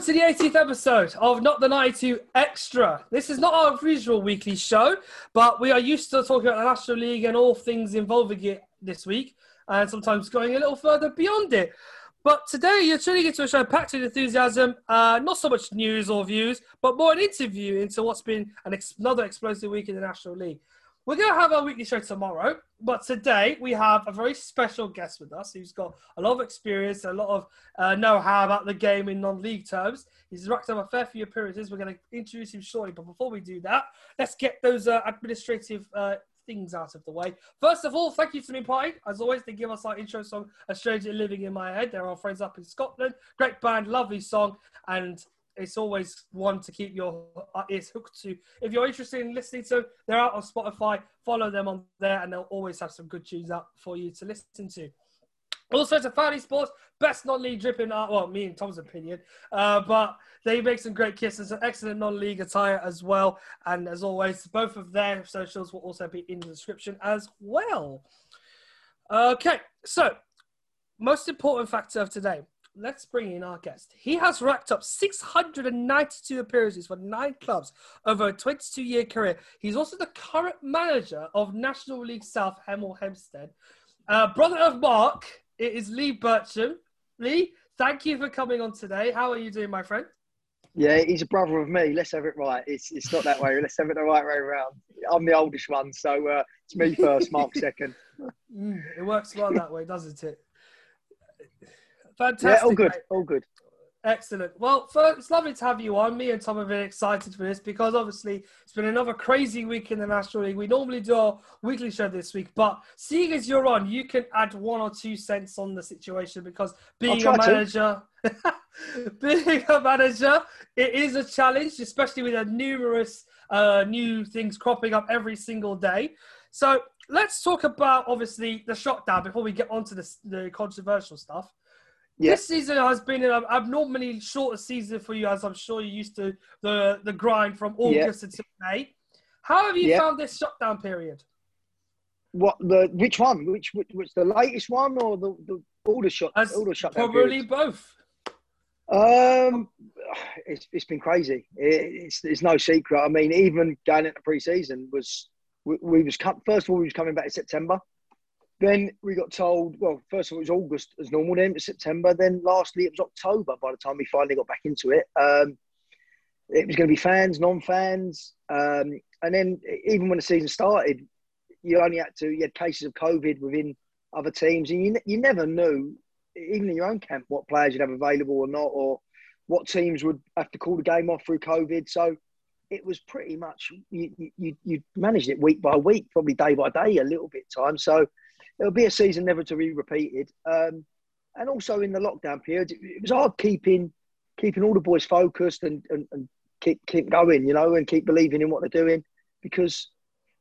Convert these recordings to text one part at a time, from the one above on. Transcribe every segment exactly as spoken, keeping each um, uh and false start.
Welcome to the eighteenth episode of Not the ninety-two Extra. This is not our usual weekly show, but we are used to talking about the National League and all things involving it this week, and sometimes going a little further beyond it. But today you're turning into a show packed with enthusiasm, uh, not so much news or views, but more an interview into what's been an ex- another explosive week in the National League. We're going to have our weekly show tomorrow, but today we have a very special guest with us who's got a lot of experience, a lot of uh, know-how about the game in non-league terms. He's racked up a fair few appearances. We're going to introduce him shortly, but before we do that, let's get those uh, administrative uh, things out of the way. First of all, thank you to me party. As always, they give us our intro song, A Stranger Living in My Head. They're our friends up in Scotland. Great band, lovely song, and it's always one to keep your ears hooked to. If you're interested in listening to them, they're out on Spotify. Follow them on there, and they'll always have some good tunes out for you to listen to. Also to Family Sports, best non-league drip in our, well, me and Tom's opinion, uh, but they make some great kits and some excellent non-league attire as well. And as always, both of their socials will also be in the description as well. Okay, so most important factor of today. Let's bring in our guest. He has racked up six hundred ninety-two appearances for nine clubs over a twenty-two-year career. He's also the current manager of National League South, Hemel Hempstead. Uh, brother of Mark, it is Lee Burcham. Lee, thank you for coming on today. How are you doing, my friend? Yeah, he's a brother of me. Let's have it right. It's it's not that way. Let's have it the right way around. I'm the oldest one, so uh, it's me first, Mark second. Mm, it works well that way, doesn't it? Fantastic. Yeah, all good, mate. all good. Excellent. Well, first, it's lovely to have you on. Me and Tom have been excited for this because obviously it's been another crazy week in the National League. We normally do our weekly show this week, but seeing as you're on, you can add one or two cents on the situation because being a manager, being a manager, it is a challenge, especially with the numerous uh, new things cropping up every single day. So let's talk about obviously the shutdown before we get onto the, the controversial stuff. Yeah. This season has been an abnormally shorter season for you, as I'm sure you're used to the, the grind from August yeah. until May. How have you yeah. found this shutdown period? What the which one? Which which, which the latest one or the, the all the shut all the shutdown? Probably periods? both. Um, it's it's been crazy. It, it's it's no secret. I mean, even going into pre-season was we, we was first of all we was coming back in September. Then we got told, well, first of all, it was August as normal, then it was September. Then lastly, it was October by the time we finally got back into it. Um, it was going to be fans, non-fans. Um, and then even when the season started, you only had to, you had cases of COVID within other teams. And you, you never knew, even in your own camp, what players you'd have available or not, or what teams would have to call the game off through COVID. So it was pretty much, you, you, you managed it week by week, probably day by day, a little bit of time. So it'll be a season never to be repeated. Um, and also in the lockdown period, it, it was hard keeping keeping all the boys focused and, and, and keep, keep going, you know, and keep believing in what they're doing because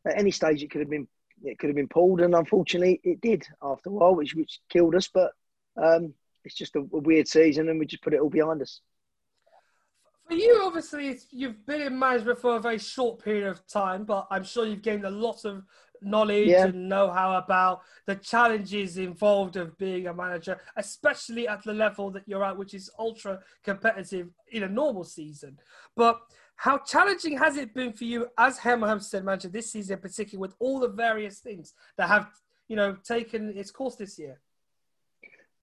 at any stage it could have been it could have been pulled, and unfortunately it did after a while, which which killed us. But um, it's just a, a weird season, and we just put it all behind us. For you, obviously, it's, you've been in management for a very short period of time, but I'm sure you've gained a lot of knowledge yeah. and know-how about the challenges involved of being a manager, especially at the level that you're at, which is ultra competitive in a normal season. But how challenging has it been for you as Hemel Hempstead manager this season, particularly with all the various things that have, you know, taken its course this year?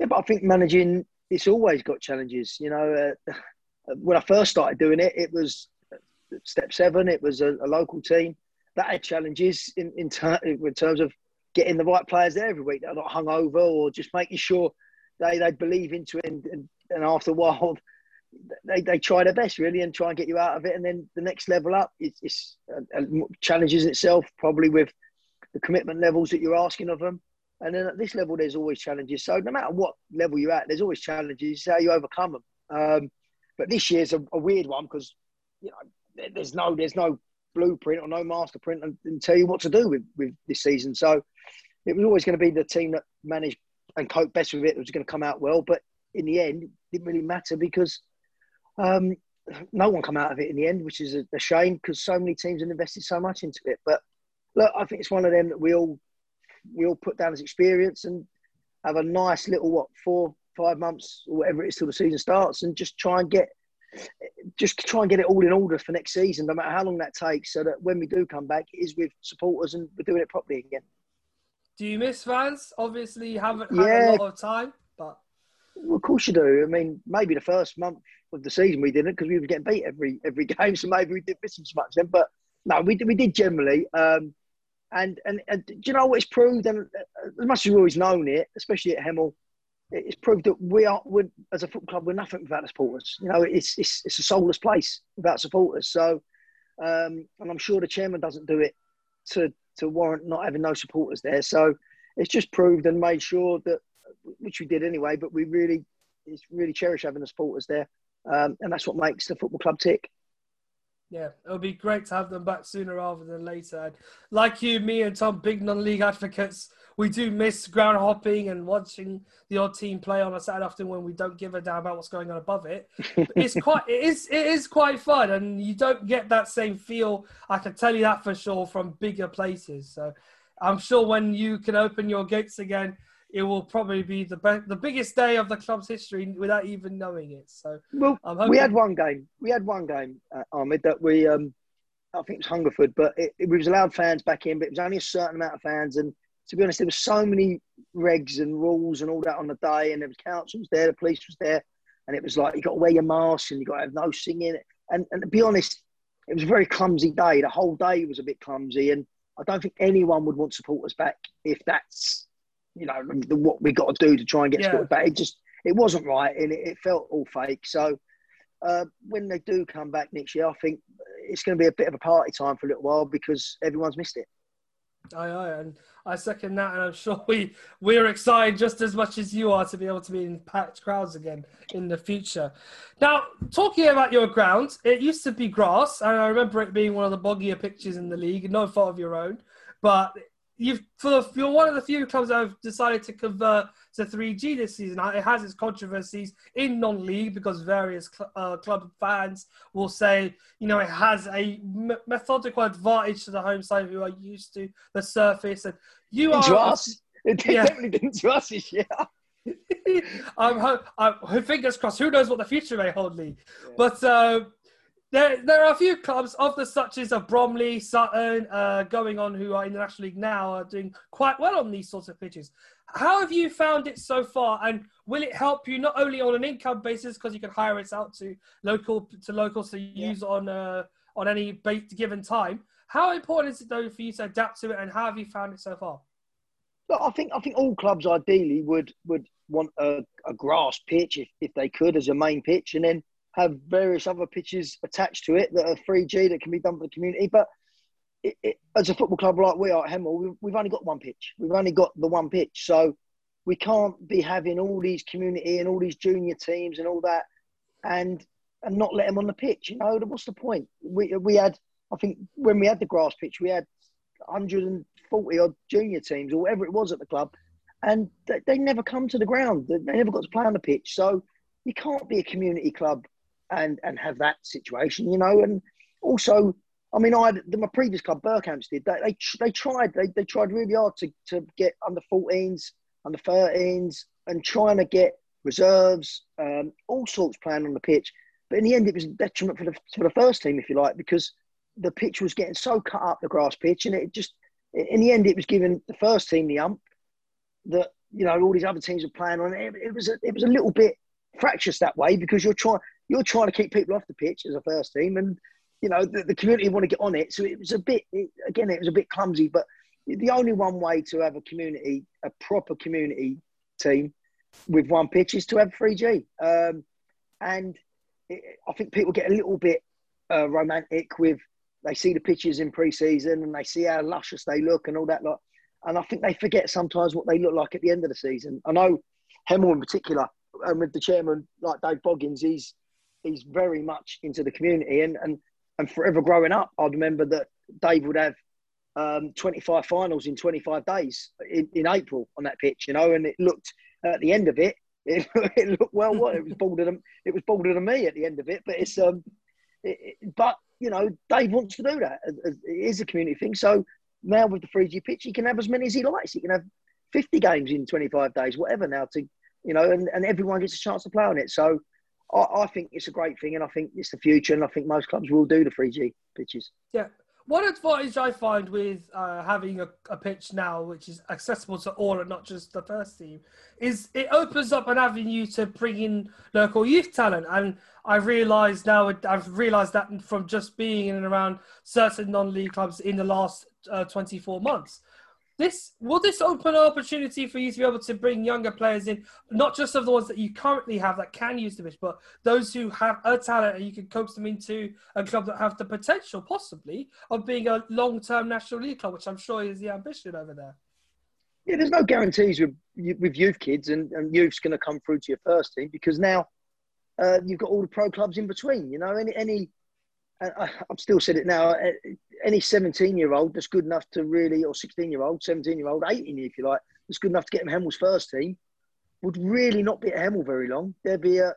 Yeah, but I think managing, it's always got challenges. You know, uh, when I first started doing it, it was step seven, it was a, a local team. That had challenges in in, ter- in terms of getting the right players there every week. They're not hungover, or just making sure they, they believe into it. And, and, and after a while, they, they try their best, really, and try and get you out of it. And then the next level up is, is uh, challenges in itself, probably with the commitment levels that you're asking of them. And then at this level, there's always challenges. So no matter what level you're at, there's always challenges. It's how you overcome them. Um, but this year's a, a weird one because you know there's no there's no. blueprint or no master print and, and tell you what to do with, with this season. So it was always going to be the team that managed and coped best with it that was going to come out well. But in the end, it didn't really matter because um, no one came out of it in the end, which is a, a shame because so many teams have invested so much into it. But look, I think it's one of them that we all we all put down as experience and have a nice little, what, four, five months or whatever it is till the season starts and just try and get just to try and get it all in order for next season, no matter how long that takes, so that when we do come back, it is with supporters and we're doing it properly again. Do you miss fans? Obviously, you haven't had yeah. a lot of time, but... Well, of course you do. I mean, maybe the first month of the season we didn't, because we were getting beat every every game, so maybe we didn't miss them so much then. But no, we we did generally. Um, and, and, and do you know what it's proved? And as much as we've always known it, especially at Hemel, it's proved that we are, we're, as a football club, we're nothing without the supporters. You know, it's it's, it's a soulless place without supporters. So, um, and I'm sure the chairman doesn't do it to to warrant not having no supporters there. So, it's just proved and made sure that, which we did anyway. But we really, it's really cherish having the supporters there, um, and that's what makes the football club tick. Yeah, it'll be great to have them back sooner rather than later. And like you, me and Tom, big non-league advocates. We do miss ground hopping and watching the odd team play on a Saturday afternoon when we don't give a damn about what's going on above it. But it's quite, it is, it is quite fun, and you don't get that same feel. I can tell you that for sure from bigger places. So I'm sure when you can open your gates again, it will probably be the be- the biggest day of the club's history without even knowing it. So well, I'm hoping- we had one game, we had one game, uh, Ahmed, that we, um, I think it was Hungerford, but it, it was allowed fans back in, but it was only a certain amount of fans. And to be honest, there were so many regs and rules and all that on the day, and there was councils there, the police was there, and it was like, you got to wear your mask and you got to have no singing. And, and to be honest, it was a very clumsy day. The whole day was a bit clumsy, and I don't think anyone would want supporters back if that's, you know, the, what we got to do to try and get yeah. supporters back. It just, it wasn't right, and it, it felt all fake. So uh, when they do come back next year, I think it's going to be a bit of a party time for a little while because everyone's missed it. Aye, aye, and I second that, and I'm sure we, we're excited just as much as you are to be able to be in packed crowds again in the future. Now, talking about your ground, it used to be grass, and I remember it being one of the boggier pitches in the league, no fault of your own, but you've, for, you're one of the few clubs that have decided to convert to three G this season. It has its controversies in non-league because various cl- uh, club fans will say, you know, it has a m- methodical advantage to the home side who are used to the surface. And you didn't are... To us. It yeah. definitely didn't to us this year. I'm, ho- I'm fingers crossed. Who knows what the future may hold, Lee? Yeah. But... Uh, There, there are a few clubs of the suches of Bromley, Sutton, uh, going on who are in the National League now are doing quite well on these sorts of pitches. How have you found it so far, and will it help you not only on an income basis because you can hire it out to local to locals to use yeah. on uh, on any given time? How important is it though for you to adapt to it, and how have you found it so far? Look, I think I think all clubs ideally would would want a, a grass pitch if, if they could as a main pitch, and then have various other pitches attached to it that are three G that can be done for the community. But it, it, as a football club like we are at Hemel, we've, we've only got one pitch. We've only got the one pitch. So we can't be having all these community and all these junior teams and all that and and not let them on the pitch. You know, what's the point? We, we had, I think, when we had the grass pitch, we had one hundred forty-odd junior teams or whatever it was at the club, and they, they never come to the ground. They never got to play on the pitch. So you can't be a community club and and have that situation, you know. And also, I mean, I the, my previous club, Berkhamsted, they they, they tried, they, they tried really hard to, to get under fourteens, under thirteens, and trying to get reserves, um, all sorts playing on the pitch. But in the end, it was a detriment for the for the first team, if you like, because the pitch was getting so cut up, the grass pitch, and it just, in the end, it was giving the first team the ump that, you know, all these other teams were playing on. It, it was a, it was a little bit fractious that way because you're trying. You're trying to keep people off the pitch as a first team, and you know the, the community want to get on it. So it was a bit, it, again, it was a bit clumsy. But the only one way to have a community, a proper community team with one pitch, is to have three G. Um, and it, I think people get a little bit uh, romantic with they see the pitches in pre-season and they see how luscious they look and all that lot. And I think they forget sometimes what they look like at the end of the season. I know Hemel in particular, and with the chairman like Dave Boggins, he's He's very much into the community, and, and, and forever growing up, I remember that Dave would have um, twenty-five finals in twenty-five days in, in April on that pitch, you know. And it looked uh, at the end of it, it, it looked well. What it was bolder than it was bolder than me at the end of it. But it's um, it, it, but you know, Dave wants to do that. It is a community thing. So now with the three G pitch, he can have as many as he likes. He can have fifty games in twenty-five days, whatever. Now to you know, and, and everyone gets a chance to play on it. So I, I think it's a great thing, and I think it's the future, and I think most clubs will do the three G pitches. Yeah. One advantage I find with uh, having a, a pitch now, which is accessible to all and not just the first team, is it opens up an avenue to bring in local youth talent. And I realise now, I've realised that from just being in and around certain non-league clubs in the last uh, twenty-four months. This will this open an opportunity for you to be able to bring younger players in, not just of the ones that you currently have that can use the pitch, but those who have a talent, and you can coax them into a club that have the potential, possibly, of being a long-term National League club, which I'm sure is the ambition over there. Yeah, there's no guarantees with with youth kids, and, and youth's going to come through to your first team, because now uh, you've got all the pro clubs in between. You know, any any. I, I've still said it now, any seventeen-year-old that's good enough to really, or sixteen-year-old, seventeen-year-old, eighteen if you like, that's good enough to get them Hemel's first team, would really not be at Hemel very long. There'd be a,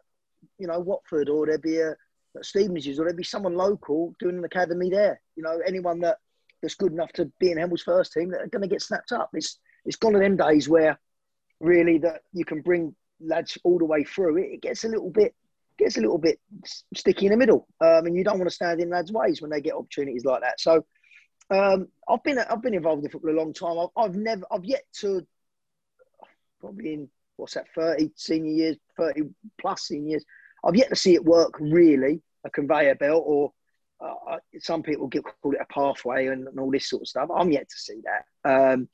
you know, Watford, or there'd be a, a Stevenses, or there'd be someone local doing an academy there. You know, anyone that, that's good enough to be in Hemel's first team, they're going to get snapped up. It's It's gone to them days where really that you can bring lads all the way through. It, it gets a little bit, gets a little bit sticky in the middle, um, and you don't want to stand in lads' ways when they get opportunities like that. So, um, I've been I've been involved in football a long time. I've, I've never I've yet to probably in what's that thirty senior years, thirty plus senior years. I've yet to see it work really, a conveyor belt, or uh, some people get, call it a pathway and, and all this sort of stuff. I'm yet to see that, um,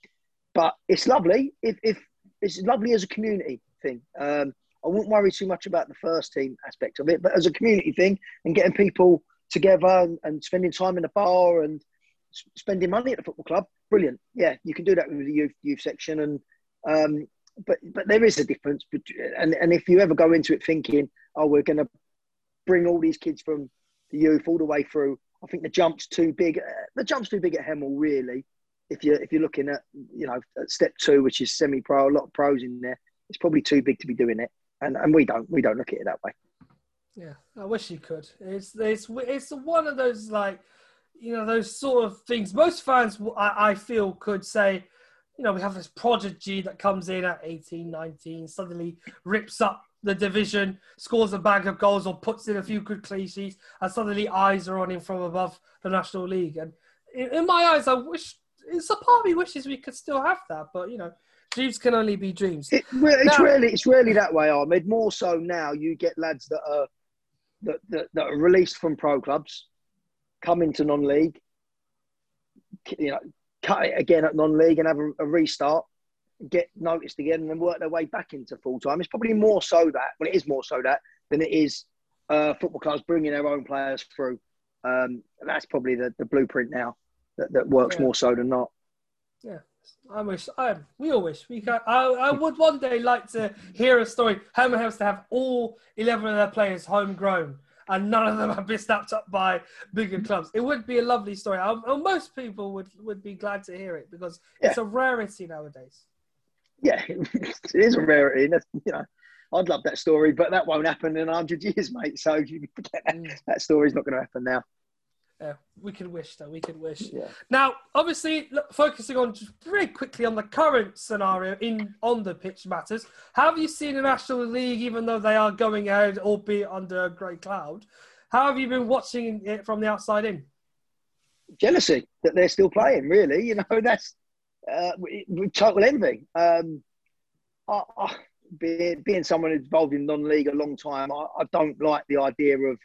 but it's lovely. If, if it's lovely as a community thing. Um, I wouldn't worry too much about the first team aspect of it, but as a community thing and getting people together and, and spending time in a bar and sp- spending money at the football club, brilliant. Yeah, you can do that with the youth, youth section. And um, but but there is a difference. And, and if you ever go into it thinking, oh, we're going to bring all these kids from the youth all the way through, I think the jump's too big. Uh, the jump's too big at Hemel, really. If you're, if you're looking at, you know, at step two, which is semi-pro, a lot of pros in there, it's probably too big to be doing it. And, and we don't we don't look at it that way. Yeah, I wish you could. It's it's it's one of those, like, you know, those sort of things. Most fans, I, I feel, could say, you know, we have this prodigy that comes in at eighteen, nineteen, suddenly rips up the division, scores a bag of goals or puts in a few good cliches, and suddenly eyes are on him from above the National League. And in, in my eyes, I wish, it's a part of me wishes we could still have that, but, you know, dreams can only be dreams. It, it's now, really, it's really that way, Ahmed. More so now, you get lads that are that, that, that are released from pro clubs, come into non-league, you know, cut it again at non-league and have a, a restart, get noticed again, and then work their way back into full time. It's probably more so that, well, it is more so that than it is uh, football clubs bringing their own players through. Um, that's probably the, the blueprint now that, that works yeah. more so than not. Yeah. I wish, I, we all wish. We can, I, I would one day like to hear a story. Hemel Hempstead to have all eleven of their players homegrown and none of them have been snapped up by bigger clubs. It would be a lovely story. I, most people would, would be glad to hear it because yeah. it's a rarity nowadays. Yeah, it is a rarity. You know, I'd love that story, but that won't happen in a hundred years, mate. So you, that story's not going to happen now. Yeah, we can wish though, we can wish. Yeah. Now, obviously, look, focusing on just very quickly on the current scenario in on the pitch matters, have you seen the National League, even though they are going ahead, albeit under a grey cloud, how have you been watching it from the outside in? Jealousy that they're still playing, really. You know, that's uh, total envy. Um, I, I, being, being someone involved in non-league a long time, I, I don't like the idea of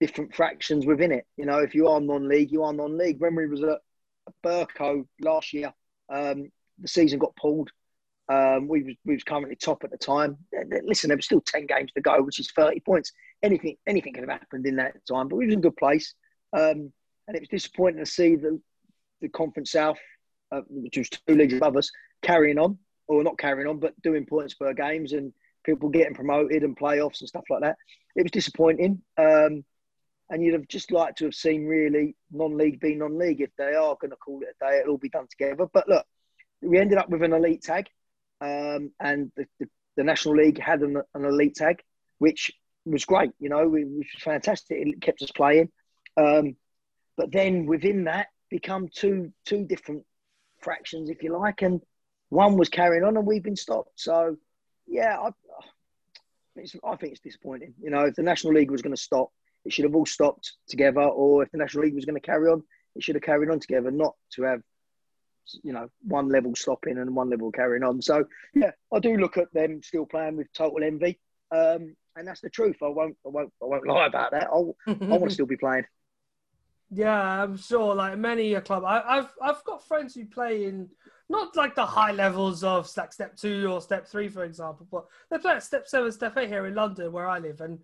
different fractions within it. You know, if you are non-league, you are non-league. When we was at Burco last year, um, the season got pulled. Um, we was, we was currently top at the time. Listen, there was still ten games to go, which is thirty points. Anything anything could have happened in that time, but we was in a good place. Um, and it was disappointing to see the, the Conference South, uh, which was two leagues above us, carrying on, or not carrying on, but doing points per games and people getting promoted and playoffs and stuff like that. It was disappointing. Um, And you'd have just liked to have seen, really, non-league be non-league. If they are going to call it a day, it'll all be done together. But look, we ended up with an elite tag. Um, and the, the, the National League had an, an elite tag, which was great. You know, it was fantastic. It kept us playing. Um, but then within that, become two two different fractions, if you like. And one was carrying on and we've been stopped. So, yeah, I, it's, I think it's disappointing. You know, if the National League was going to stop, it should have all stopped together. Or if the National League was going to carry on, it should have carried on together, not to have, you know, one level stopping and one level carrying on. So, yeah, I do look at them still playing with total envy. Um, and that's the truth. I won't, I won't, I won't lie about that. I'll, I want to still be playing. Yeah, I'm sure. Like many a club, I, I've I've got friends who play in not like the high levels of like step two or step three, for example, but they play at step seven, step eight here in London, where I live, and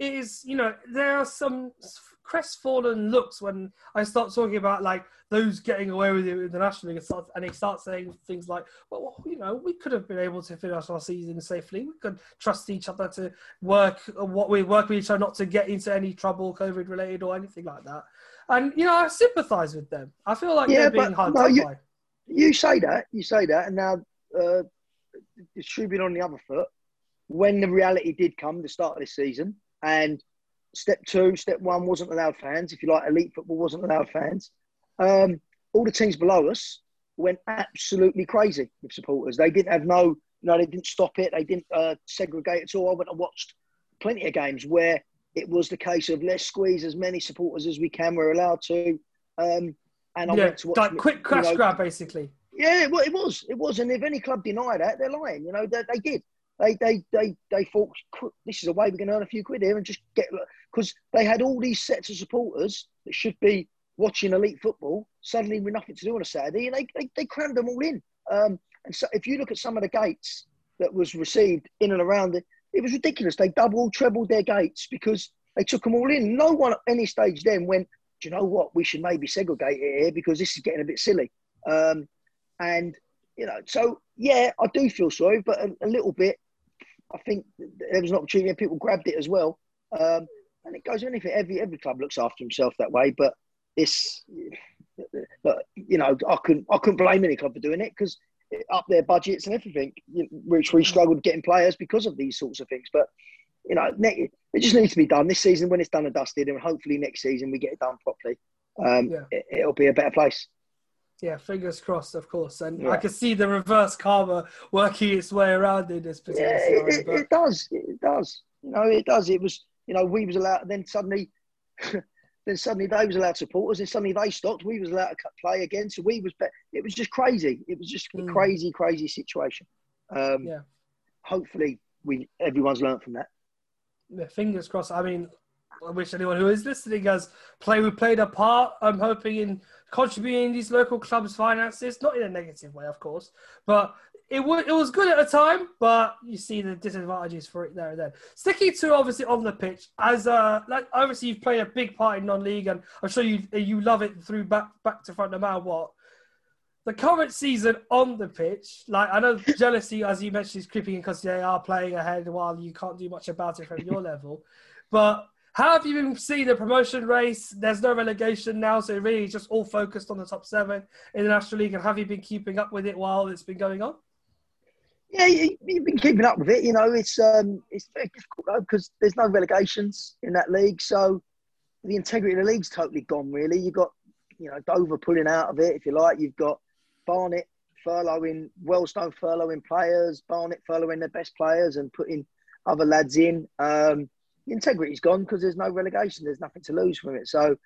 it is, you know, there are some crestfallen looks when I start talking about like those getting away with it internationally, and start, and they start saying things like, well, you know, we could have been able to finish our season safely. We could trust each other to work what we work with each other, not to get into any trouble, COVID related or anything like that. And, you know, I sympathise with them. I feel like yeah, they're being hard no, you, you say that, you say that, and now uh, it's shooting on the other foot. When the reality did come, the start of this season, and step two, step one wasn't allowed fans, if you like, elite football wasn't allowed fans, um, all the teams below us went absolutely crazy with supporters. They didn't have no, no, they didn't stop it. They didn't uh, segregate at all. I went and watched plenty of games where it was the case of let's squeeze as many supporters as we can. We're allowed to. Um, and I yeah, went to watch... Like quick crash you know, grab, basically. Yeah, well, it was. It was. And if any club deny that, they're lying. You know, they, they did. They, they they they thought, this is a way we're going to earn a few quid here and just get... Because they had all these sets of supporters that should be watching elite football, suddenly with nothing to do on a Saturday, and they, they, they crammed them all in. Um, and so if you look at some of the gates that was received in and around it, it was ridiculous. They doubled, trebled their gates because they took them all in. No one at any stage then went, do you know what? We should maybe segregate it here because this is getting a bit silly. Um, and, you know, so, yeah, I do feel sorry, but a, a little bit, I think there was an opportunity and people grabbed it as well. Um, and it goes with anything. Every, every club looks after himself that way, but it's, but, you know, I couldn't, I couldn't blame any club for doing it because up their budgets and everything, which we struggled getting players because of these sorts of things. But, you know, it just needs to be done this season when it's done and dusted, and hopefully next season we get it done properly. Um, yeah. it, it'll be a better place. Yeah, fingers crossed, of course. And yeah. I can see the reverse karma working its way around in this particular yeah, scenario. It, but... it does. It does. You know, it does. It was, you know, we was allowed, and then suddenly... Then suddenly they was allowed supporters, and suddenly they stopped. We was allowed to play again, so we was. Be- it was just crazy. It was just a mm. crazy, crazy situation. Um, yeah. Hopefully, we everyone's learned from that. Yeah, fingers crossed. I mean, I wish anyone who is listening has play. We played a part. I'm hoping in contributing these local clubs' finances, not in a negative way, of course, but. It was, it was good at the time, but you see the disadvantages for it there and then. Sticking to, obviously, on the pitch, as uh, like obviously you've played a big part in non-league, and I'm sure you you love it through back back to front no matter what. The current season on the pitch, like I know jealousy, as you mentioned, is creeping in because they are playing ahead while you can't do much about it from your level. But how have you been seeing the promotion race? There's no relegation now, so really just all focused on the top seven in the National League, and have you been keeping up with it while it's been going on? Yeah, you've been keeping up with it. You know, it's um, it's very difficult though because there's no relegations in that league, so the integrity of the league's totally gone. Really, you've got, you know, Dover pulling out of it, if you like. You've got Barnet furloughing, Wellstone furloughing players, Barnet furloughing their best players and putting other lads in. Um, the integrity's gone because there's no relegation. There's nothing to lose from it, so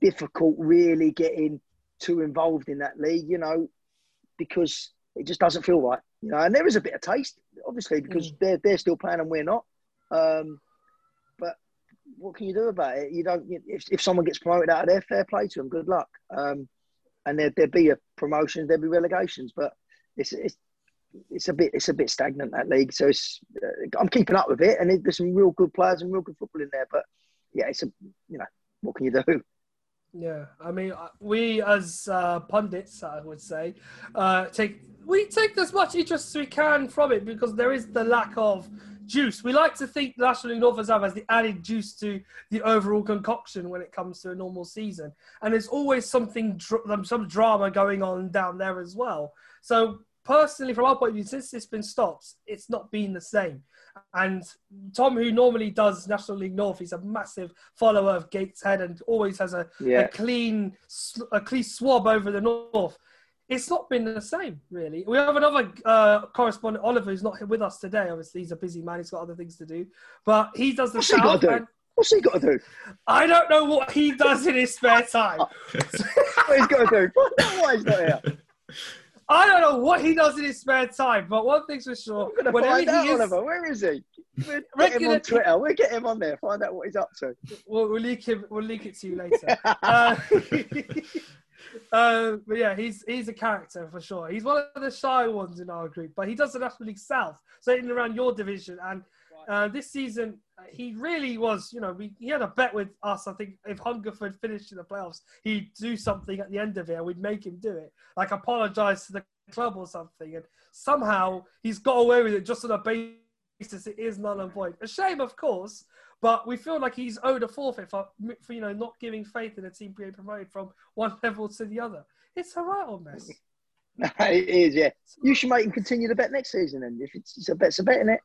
difficult really getting too involved in that league. You know, because it just doesn't feel right, you know. And there is a bit of taste, obviously, because mm. they're they're still playing and we're not. Um, but what can you do about it? You don't. You, if if someone gets promoted out of there, fair play to them. Good luck. Um, and there there'd be a promotion, there'd be relegations, but it's it's it's a bit it's a bit stagnant, that league. So it's uh, I'm keeping up with it, and it, there's some real good players and real good football in there. But yeah, it's a you know what can you do? Yeah, I mean, we as uh, pundits, I would say, uh, take. We take as much interest as we can from it because there is the lack of juice. We like to think the National League North and South has the added juice to the overall concoction when it comes to a normal season. And there's always something, some drama going on down there as well. So personally, from our point of view, since it's been stopped, it's not been the same. And Tom, who normally does National League North, he's a massive follower of Gateshead and always has a, yeah. a clean, a clean swab over the North. it's not been the same, really. We have another uh, correspondent, Oliver, who's not with us today. Obviously, he's a busy man. He's got other things to do. But he does the shout. What's he got to do? I don't know what he does in his spare time. What he's got to do? Why he's not here? I don't know what he does in his spare time, but one thing's for sure. I'm going to find out, Oliver. Where is he? We'll get him on Twitter. We'll get him on there. Find out what he's up to. We'll, we'll, leak, him, we'll leak it to you later. uh, uh, but yeah, he's he's a character for sure. He's one of the shy ones in our group, but he does the National League South, so in and around your division. And uh, this season, he really was, you know, we, he had a bet with us. I think if Hungerford finished in the playoffs, he'd do something at the end of it. We'd make him do it, like apologise to the club or something. And somehow he's got away with it just on a basis it is null and void. A shame, of course, but we feel like he's owed a forfeit for, for you know, not giving faith in a team being promoted from one level to the other. It's a right old mess. It is, yeah. You should make him continue the bet next season, then. If it's, it's a bet's a bet, isn't it?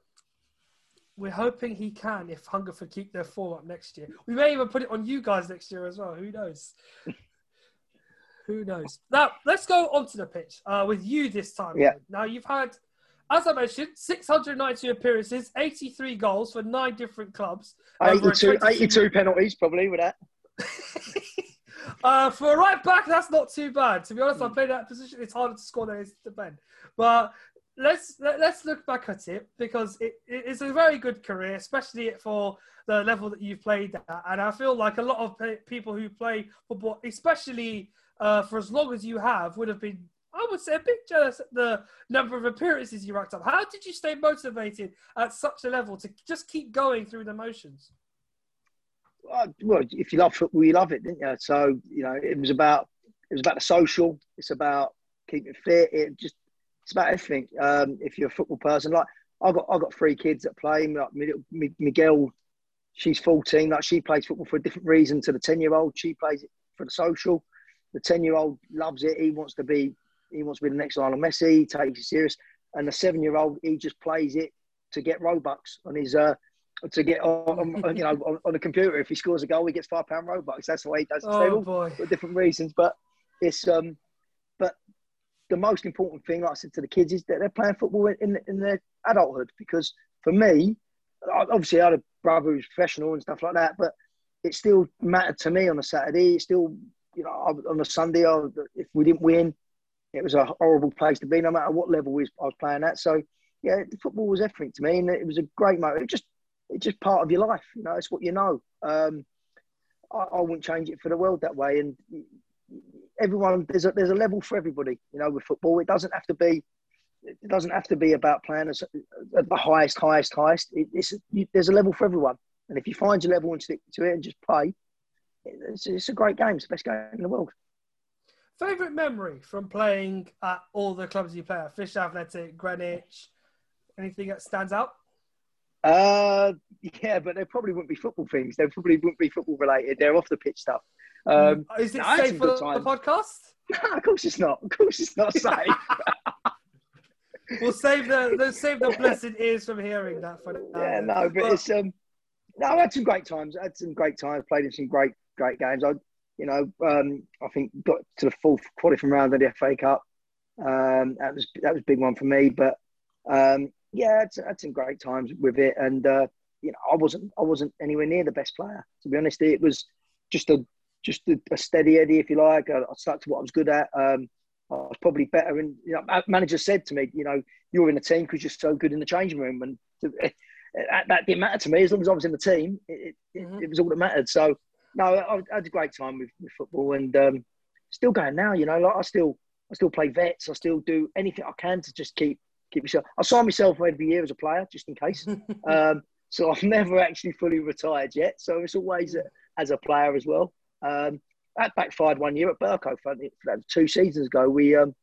We're hoping he can if Hungerford keep their form up next year. We may even put it on you guys next year as well. Who knows? Who knows? Now, let's go onto the pitch uh, with you this time. Yeah. Now, you've had, as I mentioned, six hundred ninety-two appearances, eighty-three goals for nine different clubs. eighty-two, eighty-two penalties probably with that. uh, for a right back, that's not too bad. To be honest, mm. I played that position. It's harder to score than it is to defend. But... Let's let's look back at it because it, it's a very good career, especially for the level that you've played at. And I feel like a lot of people who play football, especially uh, for as long as you have, would have been, I would say, a bit jealous at the number of appearances you racked up. How did you stay motivated at such a level to just keep going through the motions? Well, if you love football, you love it, didn't you? So you know, it was about it was about the social. It's about keeping fit. It just It's about everything. Um, if you're a football person, like I got, I got three kids that play. Like Miguel, she's fourteen. Like she plays football for a different reason to the ten-year-old. She plays it for the social. The ten-year-old loves it. He wants to be, he wants to be the next Lionel Messi. He takes it serious. And the seven-year-old, he just plays it to get Robux on his, uh, to get on, on you know, on, on the computer. If he scores a goal, he gets five pound Robux. That's the way he does it. Oh boy, for different reasons, but it's um, but. The most important thing, like I said to the kids, is that they're playing football in, in their adulthood. Because for me, obviously I had a brother who's professional and stuff like that, but it still mattered to me on a Saturday. It still, you know, on a Sunday, I, if we didn't win, it was a horrible place to be, no matter what level we was, I was playing at. So yeah, football was everything to me, and it was a great moment. It just, it's just part of your life, you know. It's what you know. Um, I, I wouldn't change it for the world that way, and. Everyone there's a there's a level for everybody, you know, with football. It doesn't have to be it doesn't have to be about playing at the highest, highest, highest. It, it's you, there's a level for everyone, and if you find your level and stick to it and just play, it's, it's a great game. It's the best game in the world. Favorite memory from playing at all the clubs you play at? Fisher Athletic, Greenwich. Anything that stands out? Uh, yeah, but they probably wouldn't be football things. They probably wouldn't be football related. They're off the pitch stuff. Um, Is it no, safe for the time. podcast? No, of course it's not. Of course it's not safe. We'll save the, the save the blessed ears from hearing that for now. Yeah, no, but, but it's um, no, I had some great times. I had some great times. Played in some great, great games. I, you know, um, I think got to the fourth qualifying round of the F A Cup. Um, that was that was a big one for me. But um, yeah, I had, I had some great times with it. And uh, you know, I wasn't I wasn't anywhere near the best player, to be honest. It was just a Just a, a steady Eddie, if you like. I, I stuck to what I was good at. Um, I was probably better. And you know, manager said to me, "You know, you're in the team because you're so good in the changing room." And that, that didn't matter to me. As long as I was in the team, it, mm-hmm. it, it was all that mattered. So, no, I, I had a great time with, with football, and um, still going now. You know, like I still, I still play vets. I still do anything I can to just keep keep myself. I sign myself every year as a player, just in case. um, so I've never actually fully retired yet. So it's always a, as a player as well. Um, that backfired one year at Berkhamsted. Two seasons ago, we um,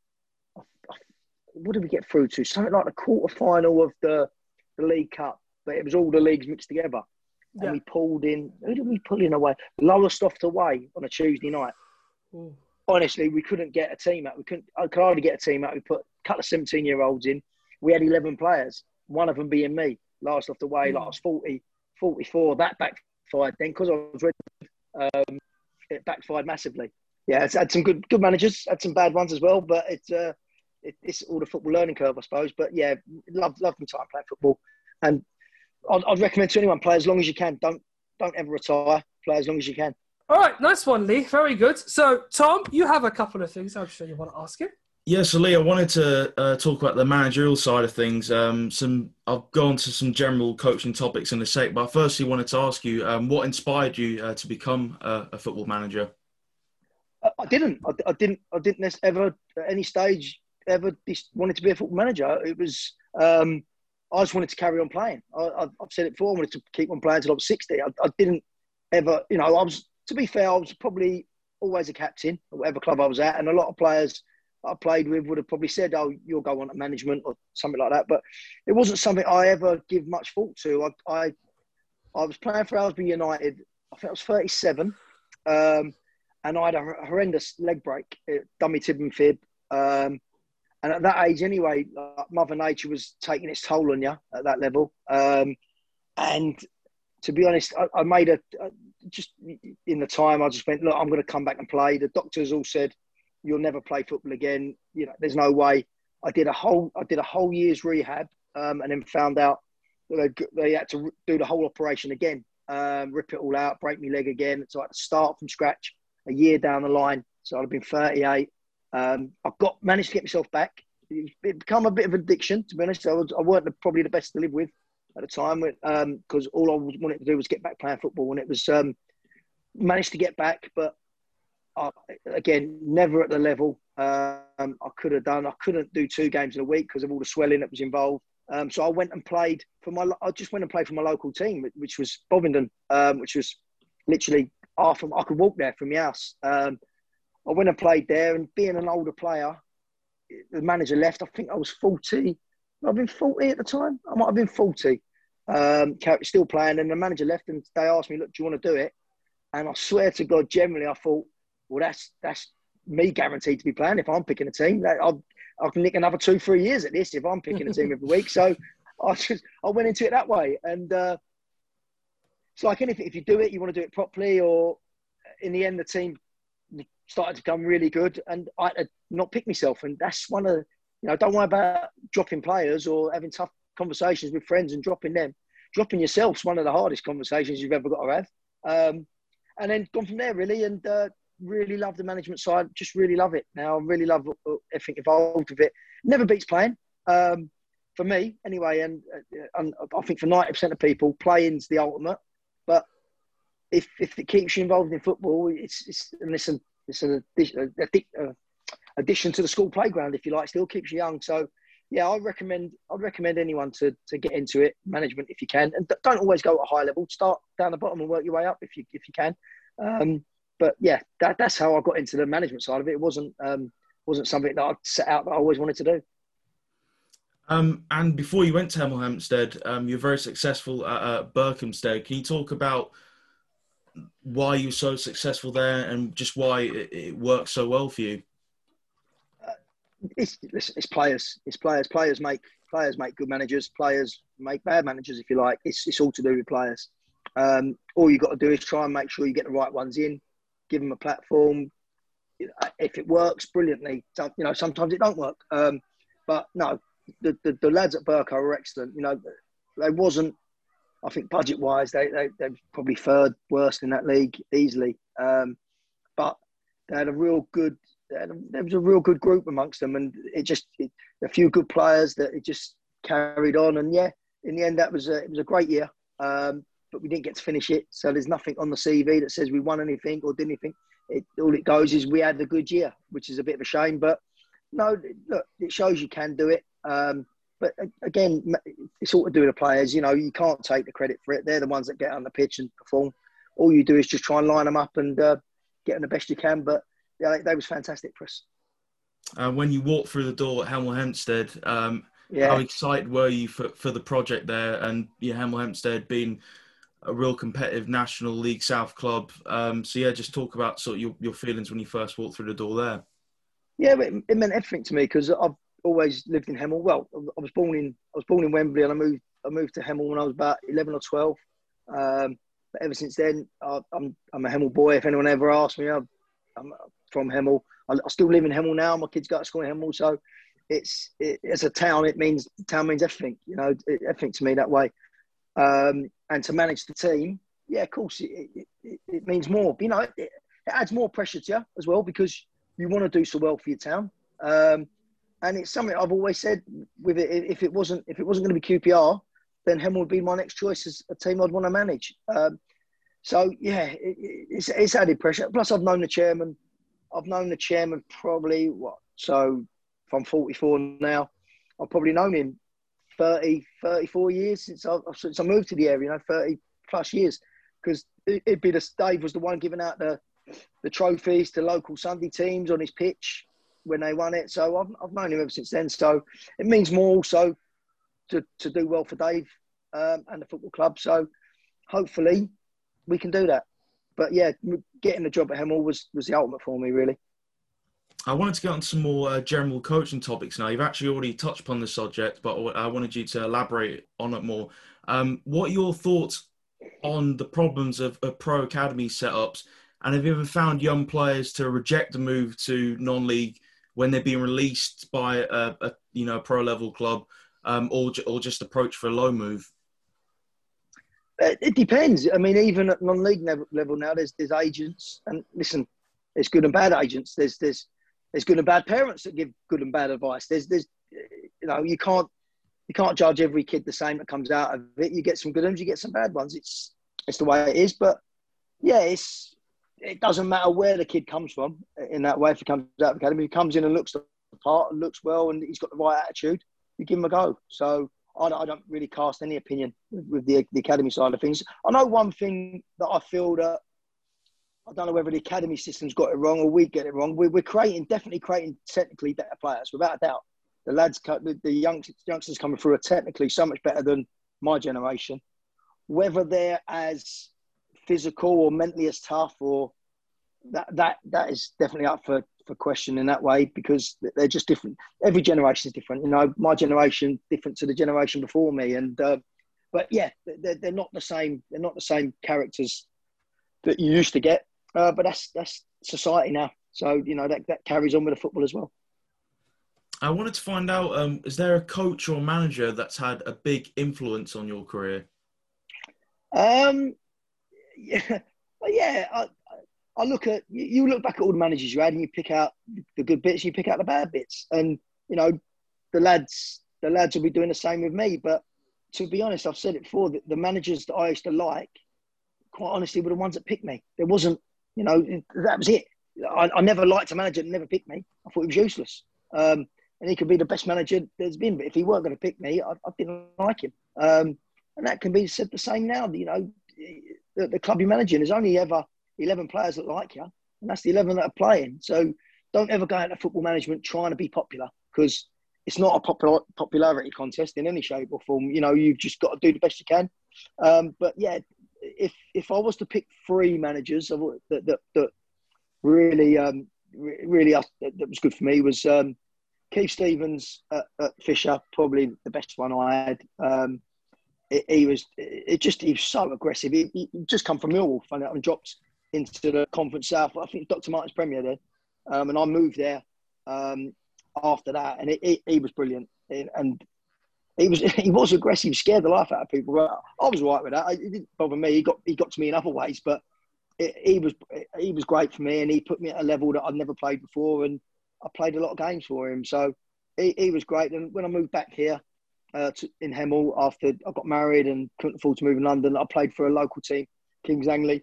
what did we get through to? Something like the quarter final of the, the League Cup, but it was all the leagues mixed together. And yeah. we pulled in. Who did we pull in away? Lowestoft away on a Tuesday night. Ooh. Honestly, we couldn't get a team out. We couldn't. I could hardly get a team out. We put a couple of seventeen-year-olds in. We had eleven players. One of them being me. Lowestoft away. Mm. Like I was forty, forty-four. That backfired then because I was ready. Um, It backfired massively. yeah, it's had some good good managers, had some bad ones as well, but it's uh, it, it's all the football learning curve, I suppose. But yeah, love love the time playing football, and I'd, I'd recommend to anyone, play as long as you can. Don't don't ever retire. Play as long as you can. All right, nice one, Lee. Very good. So, Tom, you have a couple of things I'm sure you want to ask him. Yeah, so Lee, I wanted to uh, talk about the managerial side of things. Um, some I've gone to some general coaching topics in a sec, but I firstly wanted to ask you, um, what inspired you uh, to become uh, a football manager? I, I didn't. I, I didn't. I didn't ever at any stage ever wanted to be a football manager. It was um, I just wanted to carry on playing. I, I, I've said it before. I wanted to keep on playing until I was sixty. I, I didn't ever, you know, I was. To be fair, I was probably always a captain at whatever club I was at, and a lot of players I played with would have probably said, oh, you'll go on to management or something like that. But it wasn't something I ever give much thought to. I I, I was playing for Alzheimer United, I think I was thirty-seven, um, and I had a horrendous leg break, dummy tib and fib. Um, and at that age anyway, like, Mother Nature was taking its toll on you at that level. Um, and to be honest, I, I made a... a just in the time I just went, look, I'm going to come back and play. The doctors all said, you'll never play football again. You know, there's no way. I did a whole, I did a whole year's rehab, um, and then found out that they, they had to do the whole operation again, um, rip it all out, break my leg again. So I had to start from scratch a year down the line. So I'd have been thirty-eight. Um, I got, managed to get myself back. It, it become a bit of an addiction, to be honest. I, was, I weren't the, probably the best to live with at the time, because um, all I wanted to do was get back playing football, and it was um, managed to get back, but I, again, never at the level um, I could have done. I couldn't do two games in a week because of all the swelling that was involved. Um, so I went and played for my. I just went and played for my local team, which was Bovingdon, um, which was literally half. Of, I could walk there from my house. Um, I went and played there, and being an older player, the manager left. I think I was forty. I've been forty at the time. I might have been forty. Um, still playing, and the manager left, and they asked me, "Look, do you want to do it?" And I swear to God, generally, I thought, "Well, that's that's me guaranteed to be playing if I'm picking a team. I'll I can nick another two, three years at this if I'm picking a team every week." So I just I went into it that way, and uh, it's like anything. If you do it, you want to do it properly. Or in the end, the team started to become really good, and I had not picked myself, and that's one of the, you know, don't worry about dropping players or having tough conversations with friends and dropping them. Dropping yourself's one of the hardest conversations you've ever got to have. Um, and then gone from there, really, and uh, really love the management side. Just really love it now. Really love everything involved with it. Never beats playing, um, for me, anyway. And, and I think for ninety percent of people, playing's the ultimate. But if if it keeps you involved in football, it's, it's and it's an, it's an addition, a, a, addition to the school playground, if you like, still keeps you young. So, yeah, I recommend I'd recommend anyone to to get into it, management, if you can, and don't always go at a high level. Start down the bottom and work your way up if you if you can. Um, but yeah, that, that's how I got into the management side of it. It wasn't um, wasn't something that I set out that I always wanted to do. Um, and before you went to Hemel Hempstead, um, you're very successful at uh, Berkhamsted. Can you talk about why you were so successful there and just why it, it worked so well for you? It's, it's players. It's players. Players make players make good managers. Players make bad managers, if you like. It's it's all to do with players. Um, all you've got to do is try and make sure you get the right ones in. Give them a platform. If it works, brilliantly. So, you know, sometimes it don't work. Um, but no, the, the the lads at Burko are excellent. You know, they wasn't. I think budget wise, they they they're probably third worst in that league easily. Um, but they had a real good. There was a real good group amongst them, and it just it, a few good players that it just carried on. And yeah, in the end, that was a, it was a great year, um, but we didn't get to finish it. So there's nothing on the C V that says we won anything or did anything. It, all it goes is we had a good year, which is a bit of a shame. But no, look, it shows you can do it. Um, but again, it's all to do with the players. You know, you can't take the credit for it. They're the ones that get on the pitch and perform. All you do is just try and line them up and uh, get them the best you can. But yeah, they was fantastic for us. Uh, when you walked through the door at Hemel Hempstead, um, yeah. how excited were you for, for the project there? And yeah, Hemel Hempstead being a real competitive National League South club. Um, so yeah, just talk about sort of your, your feelings when you first walked through the door there. Yeah, it, it meant everything to me because I've always lived in Hemel. Well, I was born in I was born in Wembley, and I moved I moved to Hemel when I was about eleven or twelve. Um, but ever since then, I, I'm I'm a Hemel boy. If anyone ever asks me, I've I'm from Hemel. I, I still live in Hemel now. My kids go to school in Hemel, so it's it, as a town, it means town means everything. You know, it, everything to me that way. Um, and to manage the team, yeah, of course, it, it, it, it means more. You know, it, it adds more pressure to you as well because you want to do so well for your town. Um, and it's something I've always said with it. If it wasn't, if it wasn't going to be Q P R, then Hemel would be my next choice as a team I'd want to manage. Um, so yeah, it, it's, it's added pressure. Plus, I've known the chairman. I've known the chairman probably what? So if I'm forty-four now, I've probably known him thirty, thirty-four years since I since I moved to the area. You know, thirty plus years, because it, it'd be the Dave was the one giving out the the trophies to local Sunday teams on his pitch when they won it. So I've, I've known him ever since then. So it means more also to, to do well for Dave um, and the football club. So hopefully we can do that. But yeah, getting the job at Hemel was, was the ultimate for me, really. I wanted to get on some more uh, general coaching topics now. You've actually already touched upon the subject, but I wanted you to elaborate on it more. Um, what are your thoughts on the problems of, of pro academy setups? And have you ever found young players to reject the move to non-league when they're being released by a, a you know a pro-level club, um, or or just approach for a loan move? It depends. I mean, even at non-league level now, there's there's agents, and listen, there's good and bad agents. There's there's there's good and bad parents that give good and bad advice. There's there's you know you can't you can't judge every kid the same that comes out of it. You get some good ones, you get some bad ones. It's it's the way it is. But yeah, it's it doesn't matter where the kid comes from in that way. If he comes out of the academy, he comes in and looks the part and looks well and he's got the right attitude, you give him a go. So I don't, I don't really cast any opinion with the, the academy side of things. I know one thing that I feel that, I don't know whether the academy system's got it wrong or we get it wrong. We, we're creating, definitely creating technically better players, without a doubt. The lads, the, the youngsters, youngsters coming through are technically so much better than my generation. Whether they're as physical or mentally as tough, or that that that is definitely up for for question in that way, because they're just different. Every generation is different, you know. My generation different to the generation before me, and uh, but yeah, they're, they're not the same. They're not the same characters that you used to get. Uh, but that's that's society now, so you know that that carries on with the football as well. I wanted to find out: um, is there a coach or manager that's had a big influence on your career? Um. Yeah, well, yeah. I, I look at you. Look back at all the managers you had, and you pick out the good bits. You pick out the bad bits, and you know the lads. The lads will be doing the same with me. But to be honest, I've said it before. That the managers that I used to like, quite honestly, were the ones that picked me. There wasn't, you know, that was it. I, I never liked a manager that never picked me. I thought he was useless, um, and he could be the best manager there's been. But if he weren't going to pick me, I, I didn't like him. Um, and that can be said the same now. You know. The, the club you're managing, there's only ever eleven players that like you, and that's the eleven that are playing. So don't ever go into football management trying to be popular, because it's not a popular, popularity contest in any shape or form. You know, you've just got to do the best you can. Um, but yeah, if if I was to pick three managers that that, that really um, really uh, that was good for me, was um, Keith Stevens at, at Fisher, probably the best one I had. Um, He was, it just, he was so aggressive. He, he just come from Millwall and dropped into the Conference South. I think Doctor Martin's Premier then. Um, and I moved there um, after that. And it, it, he was brilliant. And he was he was aggressive, scared the life out of people. I was right with that. It didn't bother me. He got he got to me in other ways. But it, he was he was great for me. And he put me at a level that I'd never played before. And I played a lot of games for him. So he, he was great. And when I moved back here, Uh, to, in Hemel, after I got married and couldn't afford to move in London, I played for a local team, Kings Angley,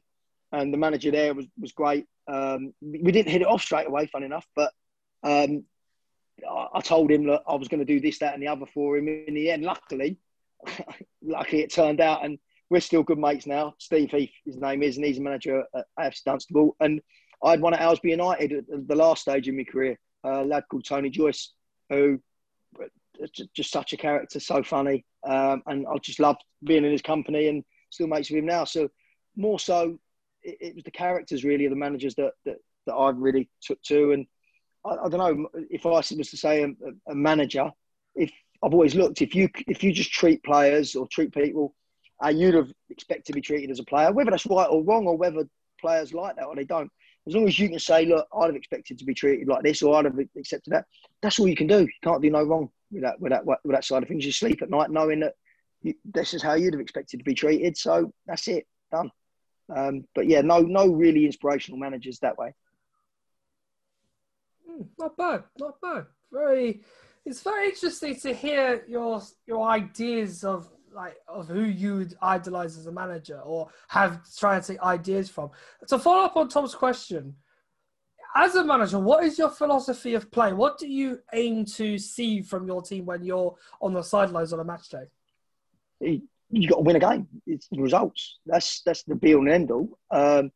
and the manager there was, was great. Um, we didn't hit it off straight away, fun enough, but um, I, I told him that I was going to do this, that and the other for him. In the end, luckily, luckily it turned out, and we're still good mates now. Steve Heath, his name is, and he's a manager at A F C Dunstable. And I had one at Alzheimer United at the last stage of my career, a lad called Tony Joyce, who... just such a character, so funny, um, and I just loved being in his company, and still mates with him now. So more so, it, it was the characters really of the managers that that, that I really took to. And I, I don't know if I was to say a, a manager. If I've always looked, if you if you just treat players or treat people, uh, you'd have expected to be treated as a player, whether that's right or wrong, or whether players like that or they don't. As long as you can say, look, I'd have expected to be treated like this, or I'd have accepted that, that's all you can do. You can't do no wrong with that, with that, with that side of things. You sleep at night knowing that you, this is how you'd have expected to be treated. So that's it, done. Um, but yeah, no, no really inspirational managers that way. Mm, not bad, not bad. Very, it's very interesting to hear your your ideas of like of who you would idolise as a manager or have try to take ideas from. To follow up on Tom's question, as a manager, what is your philosophy of play? What do you aim to see from your team when you're on the sidelines on a match day? Hey. You've got to win a game. It's results. That's that's the be all and end all. Um,